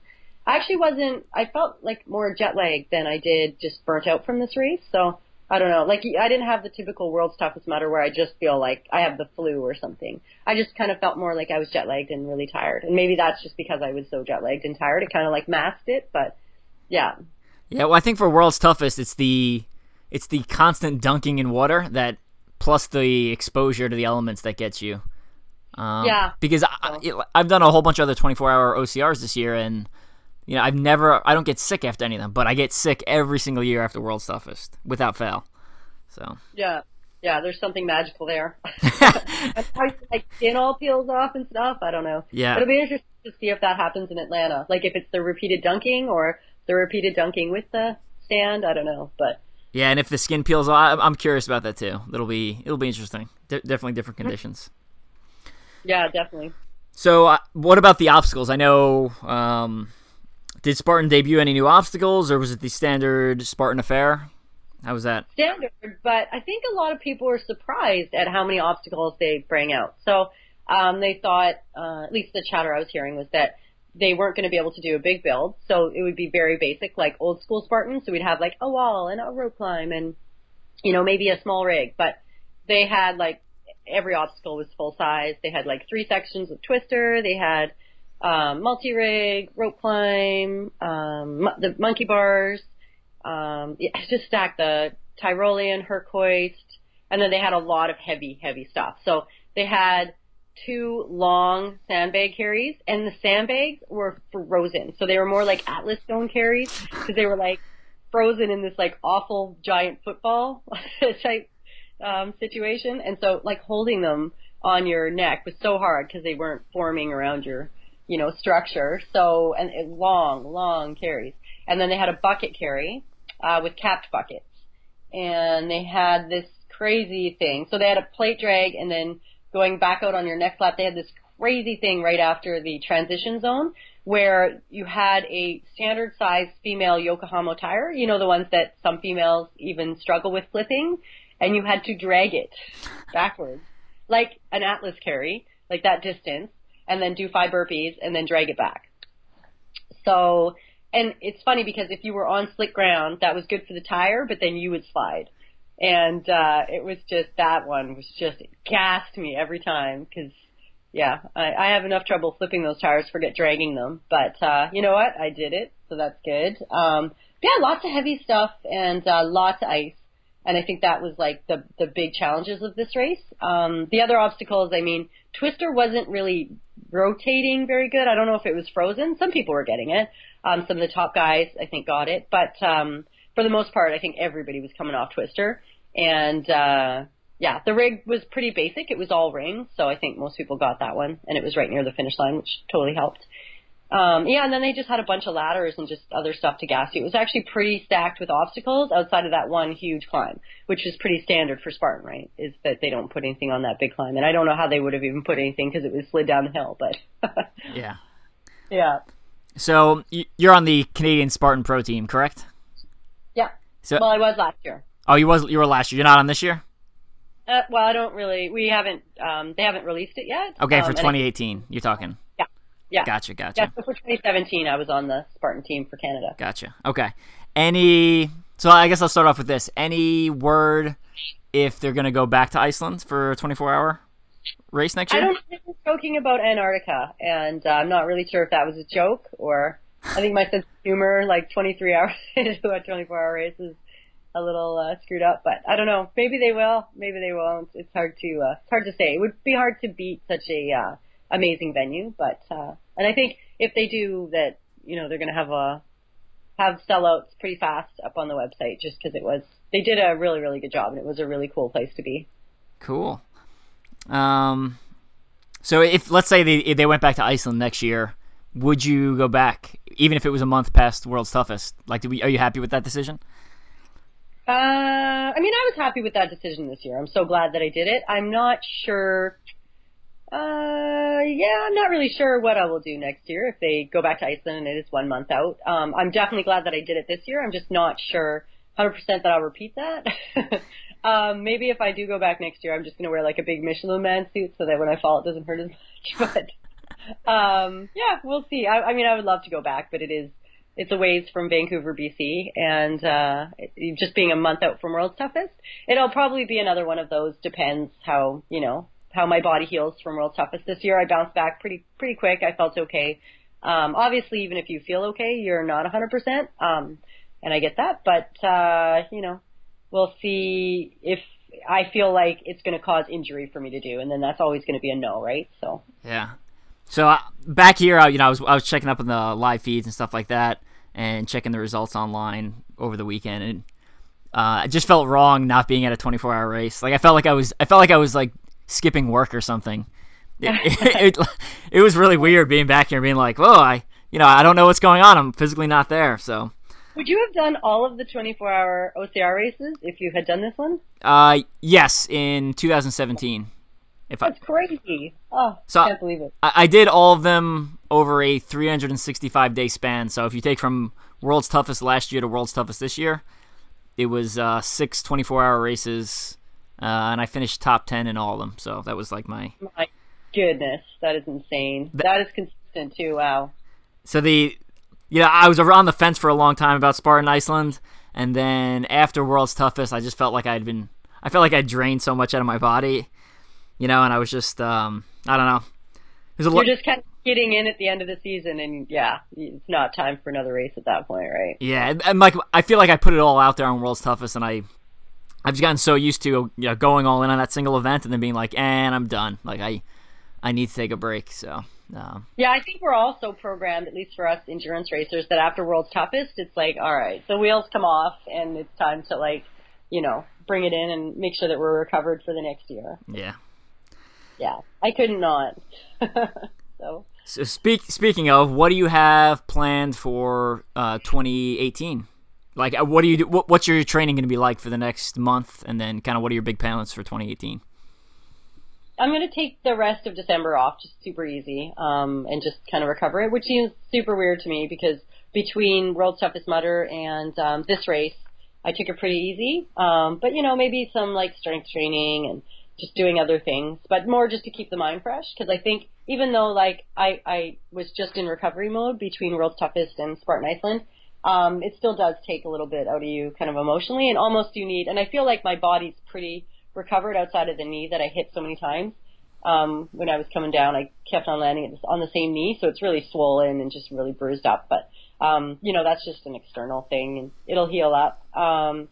I actually wasn't I felt like more jet lagged than I did just burnt out from this race. So I don't know. Like, I didn't have the typical World's Toughest Mudder where I just feel like I have the flu or something. I just kind of felt more like I was jet-lagged and really tired. And maybe that's just because I was so jet-lagged and tired. It kind of, like, masked it, but, yeah. Yeah, well, I think for World's Toughest, it's the it's the constant dunking in water that plus the exposure to the elements that gets you. Um, yeah. Because I, it, I've done a whole bunch of other twenty-four hour O C Rs this year, and, you know, I've never, I don't get sick after any of them, but I get sick every single year after World's Toughest, without fail. So. Yeah, yeah, there's something magical there. I, like, skin all peels off and stuff, I don't know. Yeah. It'll be interesting to see if that happens in Atlanta. Like, if it's the repeated dunking or the repeated dunking with the stand, I don't know, but. Yeah, and if the skin peels off, I'm curious about that too. It'll be, it'll be interesting. De- definitely different conditions. Yeah, definitely. So, uh, what about the obstacles? I know, um... did Spartan debut any new obstacles, or was it the standard Spartan affair? How was that? Standard, but I think a lot of people were surprised at how many obstacles they bring out. So um, they thought, uh, at least the chatter I was hearing was that they weren't going to be able to do a big build, so it would be very basic, like old school Spartan. So we'd have like a wall and a rope climb and, you know, maybe a small rig. But they had like every obstacle was full size. They had like three sections of twister. They had Um, multi-rig, rope climb, um, mo- the monkey bars, um, yeah, just stacked the Tyrolean, Herkoist, and then they had a lot of heavy, heavy stuff. So they had two long sandbag carries, and the sandbags were frozen. So they were more like Atlas stone carries, because they were like frozen in this like awful giant football type um, situation. And so like holding them on your neck was so hard because they weren't forming around your, you know, structure. So, and it, long, long carries. And then they had a bucket carry, uh, with capped buckets. And they had this crazy thing. So they had a plate drag, and then going back out on your next lap, they had this crazy thing right after the transition zone where you had a standard size female Yokohama tire, you know, the ones that some females even struggle with flipping, and you had to drag it backwards, like an Atlas carry, like that distance, and then do five burpees, and then drag it back. So, and it's funny because if you were on slick ground, that was good for the tire, but then you would slide. And uh, it was just, that one was just, it gassed me every time because, yeah, I, I have enough trouble flipping those tires, forget dragging them. But uh, you know what? I did it, so that's good. Um, yeah, lots of heavy stuff and uh, lots of ice. And I think that was like the the big challenges of this race. Um, the other obstacles, I mean, Twister wasn't really rotating very good. I don't know if it was frozen. Some people were getting it. Um, some of the top guys, I think, got it. But um, for the most part, I think everybody was coming off Twister. And, uh, yeah, the rig was pretty basic. It was all rings, so I think most people got that one. And it was right near the finish line, which totally helped. Um, yeah, and then they just had a bunch of ladders and just other stuff to gas you. It was actually pretty stacked with obstacles outside of that one huge climb, which is pretty standard for Spartan, right, is that they don't put anything on that big climb. And I don't know how they would have even put anything because it was slid down the hill, but yeah. Yeah. So you're on the Canadian Spartan Pro team, correct? Yeah. So, well, I was last year. Oh, you was you were last year. You're not on this year? Uh, well, I don't really. We haven't. Um, they haven't released it yet. Okay, um, for twenty eighteen, I, you're talking. Yeah. Yeah. Gotcha. Gotcha. Yeah. So for twenty seventeen, I was on the Spartan team for Canada. Gotcha. Okay. Any. So I guess I'll start off with this. Any word if they're going to go back to Iceland for a twenty-four hour race next year? I don't know if they're joking about Antarctica, and uh, I'm not really sure if that was a joke or. I think my sense of humor, like twenty-three hours into a twenty-four hour race, is a little uh, screwed up. But I don't know. Maybe they will. Maybe they won't. It's hard to uh, it's hard to say. It would be hard to beat such a uh, amazing venue. But uh, and I think if they do that, you know, they're going to have a have sellouts pretty fast up on the website, just because it was they did a really really good job and it was a really cool place to be. Cool. Um. So if let's say they if they went back to Iceland next year. Would you go back, even if it was a month past World's Toughest? Like, do we, are you happy with that decision? Uh, I mean, I was happy with that decision this year. I'm so glad that I did it. I'm not sure. Uh, yeah, I'm not really sure what I will do next year if they go back to Iceland and it is one month out. Um, I'm definitely glad that I did it this year. I'm just not sure one hundred percent that I'll repeat that. Um, maybe if I do go back next year, I'm just going to wear like a big Michelin Man suit so that when I fall, it doesn't hurt as much. But. Um, yeah, we'll see. I, I mean, I would love to go back, but it is, it's a ways from Vancouver, B C, and, uh, it, just being a month out from World's Toughest, it'll probably be another one of those. Depends how, you know, how my body heals from World's Toughest. This year I bounced back pretty, pretty quick. I felt okay. Um, obviously, even if you feel okay, you're not one hundred percent. Um, and I get that, but, uh, you know, we'll see if I feel like it's going to cause injury for me to do. And then that's always going to be a no, right? So, yeah. So uh, back here, you know, I was I was checking up on the live feeds and stuff like that, and checking the results online over the weekend, and uh, I just felt wrong not being at a twenty-four hour race. Like I felt like I was I felt like I was like skipping work or something. It, it, it, it was really weird being back here, and being like, whoa, I you know I don't know what's going on. I'm physically not there. So would you have done all of the twenty-four hour O C R races if you had done this one? Uh, yes, in two thousand seventeen. If That's I, crazy. Oh, so I can't believe it. I, I did all of them over a three hundred sixty-five day span. So if you take from World's Toughest last year to World's Toughest this year, it was uh, six twenty-four hour races, uh, and I finished top ten in all of them. So that was like my... My goodness, that is insane. That, that is consistent too, wow. So the... Yeah, I was on the fence for a long time about Spartan Iceland, and then after World's Toughest, I just felt like I had been... I felt like I drained so much out of my body. You know, and I was just, um, I don't know. There's a You're lo- just kind of getting in at the end of the season, and yeah, it's not time for another race at that point, right? Yeah, and like I feel like I put it all out there on World's Toughest, and I, I've just gotten so used to you know going all in on that single event, and then being like, and I'm done. Like I, I need to take a break. So. Um. Yeah, I think we're also programmed, at least for us endurance racers, that after World's Toughest, it's like, all right, the wheels come off, and it's time to like, you know, bring it in and make sure that we're recovered for the next year. Yeah. Yeah, I could not. so, so speak, speaking of, what do you have planned for uh, twenty eighteen? Like, what do you do? What, what's your training going to be like for the next month? And then, kind of, what are your big plans for twenty eighteen? I'm going to take the rest of December off, just super easy, um, and just kind of recover it, which is super weird to me because between World's Toughest Mudder and um, this race, I took it pretty easy. Um, but you know, maybe some like strength training and. Just doing other things, but more just to keep the mind fresh, because I think even though like I, I was just in recovery mode between World's Toughest and Spartan Iceland, um, it still does take a little bit out of you kind of emotionally, and almost you need, and I feel like my body's pretty recovered outside of the knee that I hit so many times. Um, when I was coming down, I kept on landing on the same knee, so it's really swollen and just really bruised up, but um, you know, that's just an external thing, and it'll heal up. Um,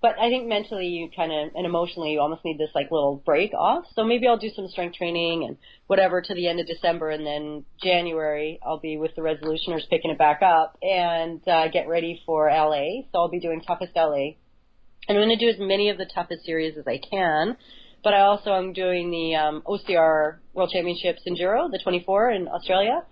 But I think mentally you kind of, and emotionally you almost need this like little break off. So maybe I'll do some strength training and whatever to the end of December, and then January I'll be with the Resolutioners picking it back up and uh, get ready for L A. So I'll be doing Toughest L A. And I'm going to do as many of the Toughest series as I can. But I also am doing the um, O C R World Championships Enduro, the twenty-four in Australia.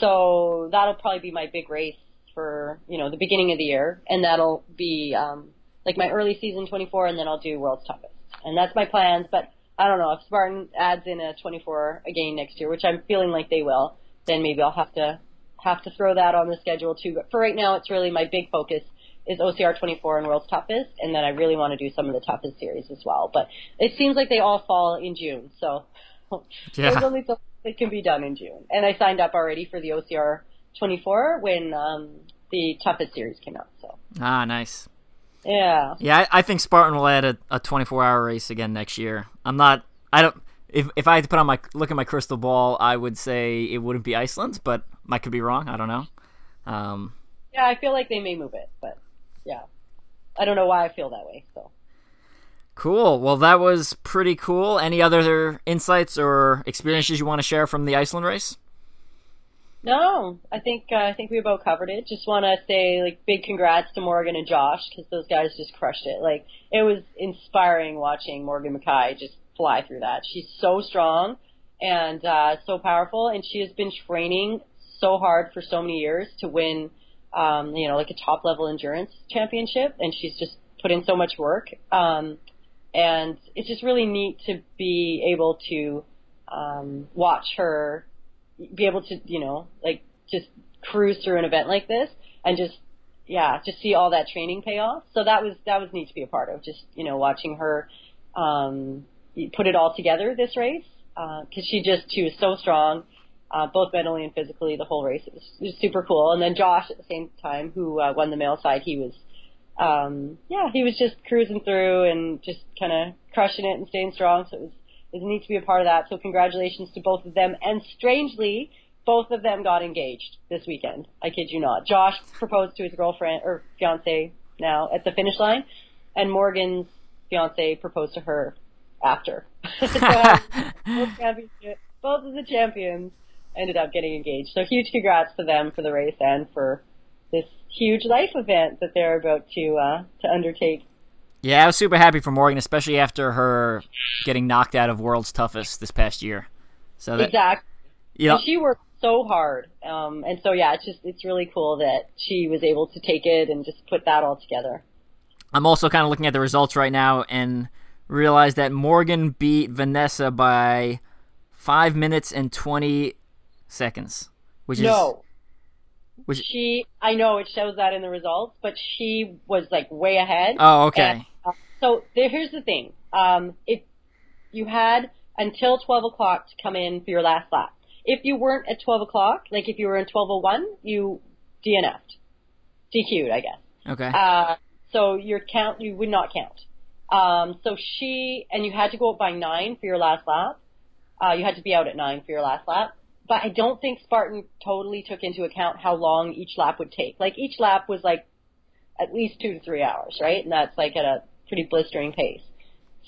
So that'll probably be my big race for, you know, the beginning of the year. And that'll be... Um, like my early season twenty-four, and then I'll do World's Toughest. And that's my plans, but I don't know. If Spartan adds in a twenty-four again next year, which I'm feeling like they will, then maybe I'll have to have to throw that on the schedule too. But for right now, it's really my big focus is O C R twenty-four and World's Toughest, and then I really want to do some of the Toughest series as well. But it seems like they all fall in June, so yeah. There's only something that can be done in June. And I signed up already for the O C R twenty-four when um, the Toughest series came out. So ah, nice. Yeah. Yeah, I, I think Spartan will add a, a twenty-four hour race again next year. I'm not. I don't. If if I had to put on my look at my crystal ball, I would say it wouldn't be Iceland, but I could be wrong. I don't know. Um, yeah, I feel like they may move it, but yeah, I don't know why I feel that way. So cool. Well, that was pretty cool. Any other insights or experiences you want to share from the Iceland race? No, I think uh, I think we about covered it. Just want to say like big congrats to Morgan and Josh, because those guys just crushed it. Like it was inspiring watching Morgan McKay just fly through that. She's so strong and uh, so powerful, and she has been training so hard for so many years to win, um, you know, like a top level endurance championship, and she's just put in so much work. Um, and it's just really neat to be able to um, watch her. Be able to, you know, like just cruise through an event like this and just, yeah, just see all that training pay off. So that was, that was neat to be a part of, just, you know, watching her um, put it all together this race, because uh, she just, she was so strong, uh, both mentally and physically the whole race. It was, it was super cool. And then Josh at the same time, who uh, won the male side, he was, um, yeah, he was just cruising through and just kind of crushing it and staying strong. So it was, It needs to be a part of that. So congratulations to both of them. And strangely, both of them got engaged this weekend. I kid you not. Josh proposed to his girlfriend or fiance now at the finish line, and Morgan's fiance proposed to her after. So both of the champions ended up getting engaged. So huge congrats to them for the race and for this huge life event that they're about to uh, to undertake. Yeah, I was super happy for Morgan, especially after her getting knocked out of World's Toughest this past year. So that, exactly. You know, she worked so hard. Um, and so, yeah, it's just it's really cool that she was able to take it and just put that all together. I'm also kind of looking at the results right now and realize that Morgan beat Vanessa by five minutes and twenty seconds, which no. is... Which, she, I know it shows that in the results, but she was like way ahead. Oh, okay. And, uh, so there, here's the thing. Um, if you had until twelve o'clock to come in for your last lap. If you weren't at twelve o'clock, like if you were in twelve oh one, you D N F'd. D Q'd, I guess. Okay. Uh, so your count, you would not count. Um, so she, and you had to go up by nine for your last lap. Uh, you had to be out at nine for your last lap. But I don't think Spartan totally took into account how long each lap would take. Like, each lap was, like, at least two to three hours, right? And that's, like, at a pretty blistering pace.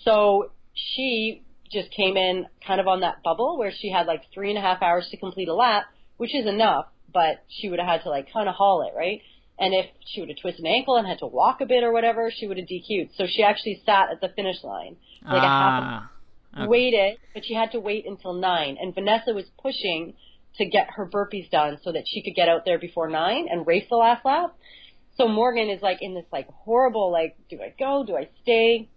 So she just came in kind of on that bubble where she had, like, three and a half hours to complete a lap, which is enough, but she would have had to, like, kind of haul it, right? And if she would have twisted an ankle and had to walk a bit or whatever, she would have D Q'd. So she actually sat at the finish line, like, uh. a half an hour. Okay. Waited, but she had to wait until nine, and Vanessa was pushing to get her burpees done so that she could get out there before nine and race the last lap. So Morgan is like in this like horrible like, do I go? Do I stay?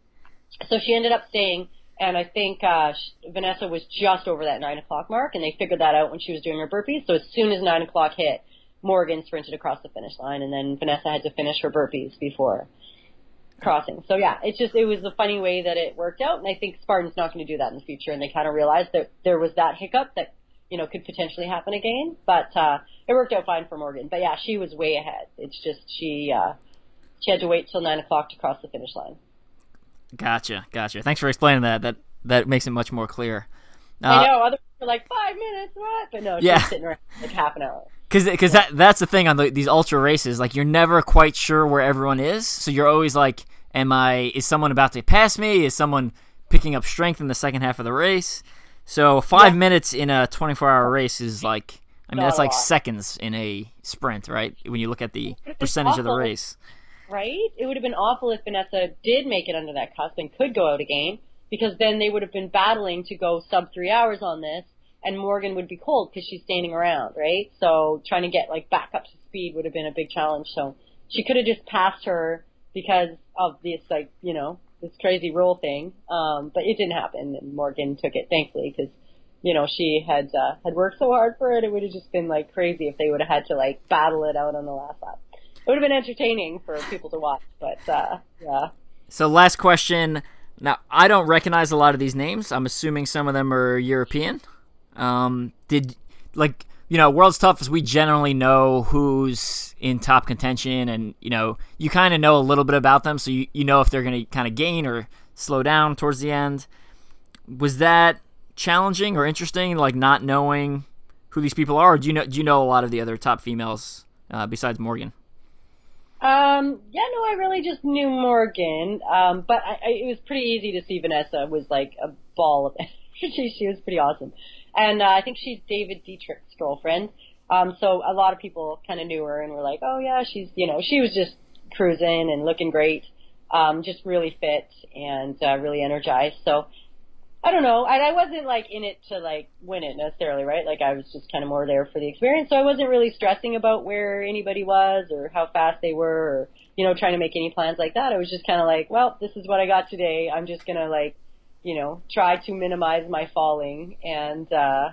So she ended up staying, and I think uh, she, Vanessa was just over that nine o'clock mark, and they figured that out when she was doing her burpees. So as soon as nine o'clock hit, Morgan sprinted across the finish line, and then Vanessa had to finish her burpees before crossing. So yeah, it's just, it was a funny way that it worked out, and I think Spartan's not going to do that in the future, and they kind of realized that there was that hiccup that, you know, could potentially happen again, but uh, it worked out fine for Morgan. But yeah, she was way ahead. It's just she uh, she had to wait till nine o'clock to cross the finish line. Gotcha, gotcha. Thanks for explaining that. That that makes it much more clear. Uh, I know, other people are like, five minutes, what? But no, she's yeah. sitting around like half an hour. Because because that that's the thing on the, these ultra races, like you're never quite sure where everyone is, so you're always like, am I? Is someone about to pass me? Is someone picking up strength in the second half of the race? So five yeah. minutes in a twenty-four hour race is like, I mean, Not that's like seconds in a sprint, right? When you look at the percentage awful, of the race, right? It would have been awful if Vanessa did make it under that cusp and could go out again, because then they would have been battling to go sub three hours on this. And Morgan would be cold because she's standing around, right? So trying to get like back up to speed would have been a big challenge. So she could have just passed her because of this, like, you know, this crazy rule thing. Um, but it didn't happen, and Morgan took it, thankfully, because, you know, she had uh, had worked so hard for it. It would have just been like crazy if they would have had to like battle it out on the last lap. it would have been entertaining for people to watch, but uh, yeah. So last question. Now, I don't recognize a lot of these names. I'm assuming some of them are European. Um, did, like, you know, World's Toughest, we generally know who's in top contention, and, you know, you kind of know a little bit about them, so you, you know if they're going to kind of gain or slow down towards the end. Was that challenging or interesting, like not knowing who these people are? Or do you know, do you know a lot of the other top females uh, besides Morgan? Um, yeah, no, I really just knew Morgan, um, but I, I, it was pretty easy to see Vanessa was like a ball of energy. She was pretty awesome. And uh, I think she's David Dietrich's girlfriend. Um, so a lot of people kind of knew her and were like, oh yeah, she's, you know, she was just cruising and looking great, um, just really fit and uh, really energized. So I don't know. I, I wasn't like in it to like win it necessarily, right? Like I was just kind of more there for the experience. So I wasn't really stressing about where anybody was or how fast they were or, you know, trying to make any plans like that. I was just kind of like, well, this is what I got today. I'm just going to like, you know, try to minimize my falling and, uh,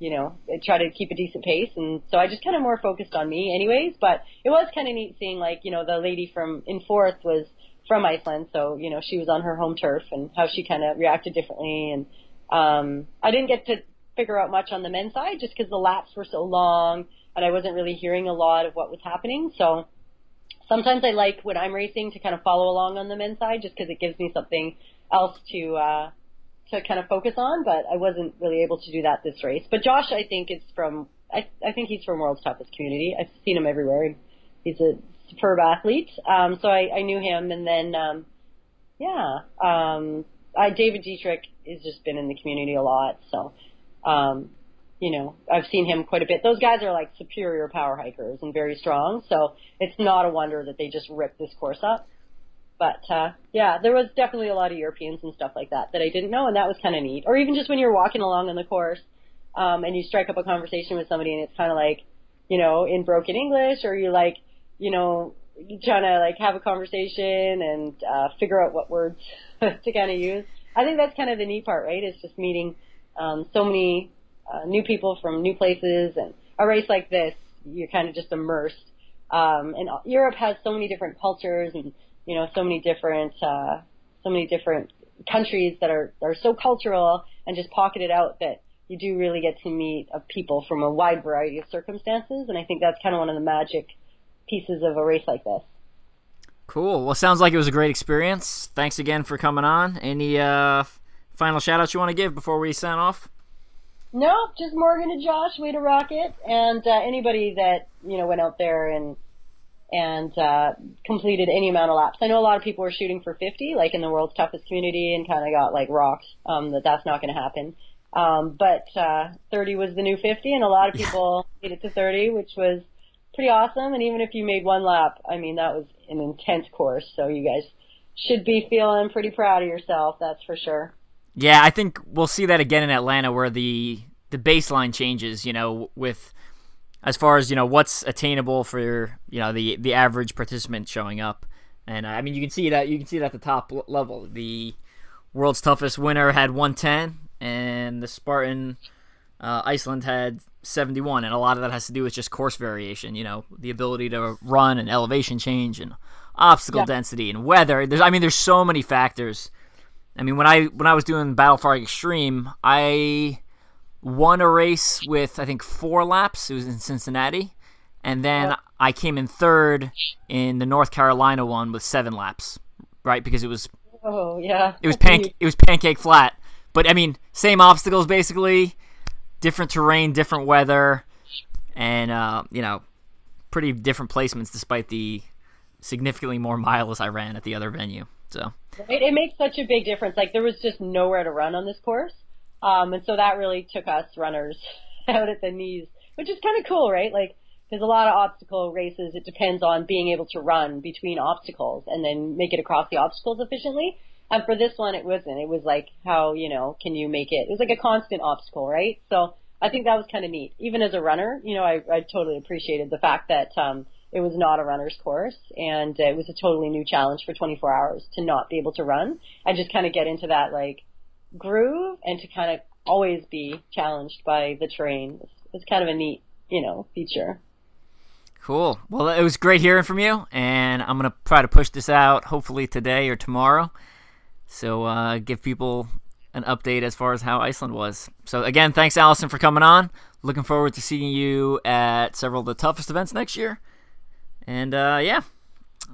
you know, try to keep a decent pace. And so I just kind of more focused on me anyways. But it was kind of neat seeing like, you know, the lady from in fourth was from Iceland, so you know she was on her home turf and how she kind of reacted differently. And um, I didn't get to figure out much on the men's side just because the laps were so long and I wasn't really hearing a lot of what was happening. So sometimes I like when I'm racing to kind of follow along on the men's side just because it gives me something else to uh, to kind of focus on. But I wasn't really able to do that this race. But Josh, I think is from I, I think he's from World's Toughest Community. I've seen him everywhere. He's a superb athlete, um, so I, I knew him, and then, um, yeah, um, I, David Dietrich has just been in the community a lot, so, um, you know, I've seen him quite a bit. Those guys are, like, superior power hikers and very strong, so it's not a wonder that they just ripped this course up, but, uh, yeah, there was definitely a lot of Europeans and stuff like that that I didn't know, and that was kind of neat, or even just when you're walking along on the course, um, and you strike up a conversation with somebody, and it's kind of like, you know, in broken English, or you, like, you know, trying to, like, have a conversation and uh, figure out what words to kind of use. I think that's kind of the neat part, right, is just meeting um, so many uh, new people from new places. And a race like this, you're kind of just immersed. Um, and Europe has so many different cultures and, you know, so many different uh, so many different countries that are, are so cultural and just pocketed out that you do really get to meet uh, people from a wide variety of circumstances. And I think that's kind of one of the magic pieces of a race like this. Cool. Well, sounds like it was a great experience. Thanks again for coming on. Any uh, final shout-outs you want to give before we sign off? Nope, just Morgan and Josh, way to rock it. And uh, anybody that, you know, went out there and and uh, completed any amount of laps. I know a lot of people were shooting for fifty, like in the World's Toughest Community, and kind of got, like, rocked um, that that's not going to happen. Um, but uh, thirty was the new fifty, and a lot of people made it to thirty, which was pretty awesome. And even if you made one lap, I mean, that was an intense course, so you guys should be feeling pretty proud of yourself, that's for sure. Yeah, I think we'll see that again in Atlanta, where the the baseline changes, you know, with as far as, you know, what's attainable for, you know, the the average participant showing up. And I mean, you can see that you can see it at the top level. The World's Toughest winner had one ten, and the Spartan uh, Iceland had seventy-one, and a lot of that has to do with just course variation, you know, the ability to run and elevation change and obstacle yeah. density and weather. There's, I mean, there's so many factors. I mean, when I when I was doing Battle for Extreme, I won a race with, I think, four laps. It was in Cincinnati, and then yeah. I came in third in the North Carolina one with seven laps, right? Because it was oh yeah, it was panca- it was pancake flat, but I mean, same obstacles basically. Different terrain, different weather, and, uh, you know, pretty different placements despite the significantly more miles I ran at the other venue. So it, it makes such a big difference. Like, there was just nowhere to run on this course, um, and so that really took us runners out at the knees, which is kind of cool, right? Like, there's a lot of obstacle races. It depends on being able to run between obstacles and then make it across the obstacles efficiently. And for this one, it wasn't. It was like, how, you know, can you make it? It was like a constant obstacle, right? So I think that was kind of neat. Even as a runner, you know, I, I totally appreciated the fact that um, it was not a runner's course, and it was a totally new challenge for twenty-four hours to not be able to run and just kind of get into that, like, groove and to kind of always be challenged by the terrain. It's, it's kind of a neat, you know, feature. Cool. Well, it was great hearing from you, and I'm going to try to push this out hopefully today or tomorrow. So uh, give people an update as far as how Iceland was. So again, thanks, Allison, for coming on. Looking forward to seeing you at several of the toughest events next year. And uh, yeah.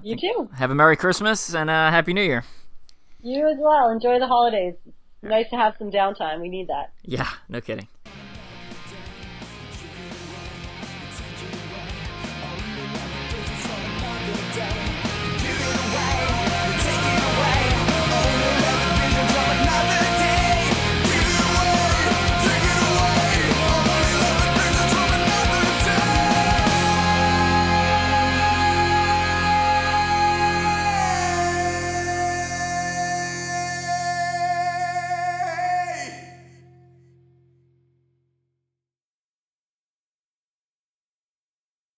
You too. Have a Merry Christmas and a Happy New Year. You as well. Enjoy the holidays. Nice to have some downtime. We need that. Yeah, no kidding.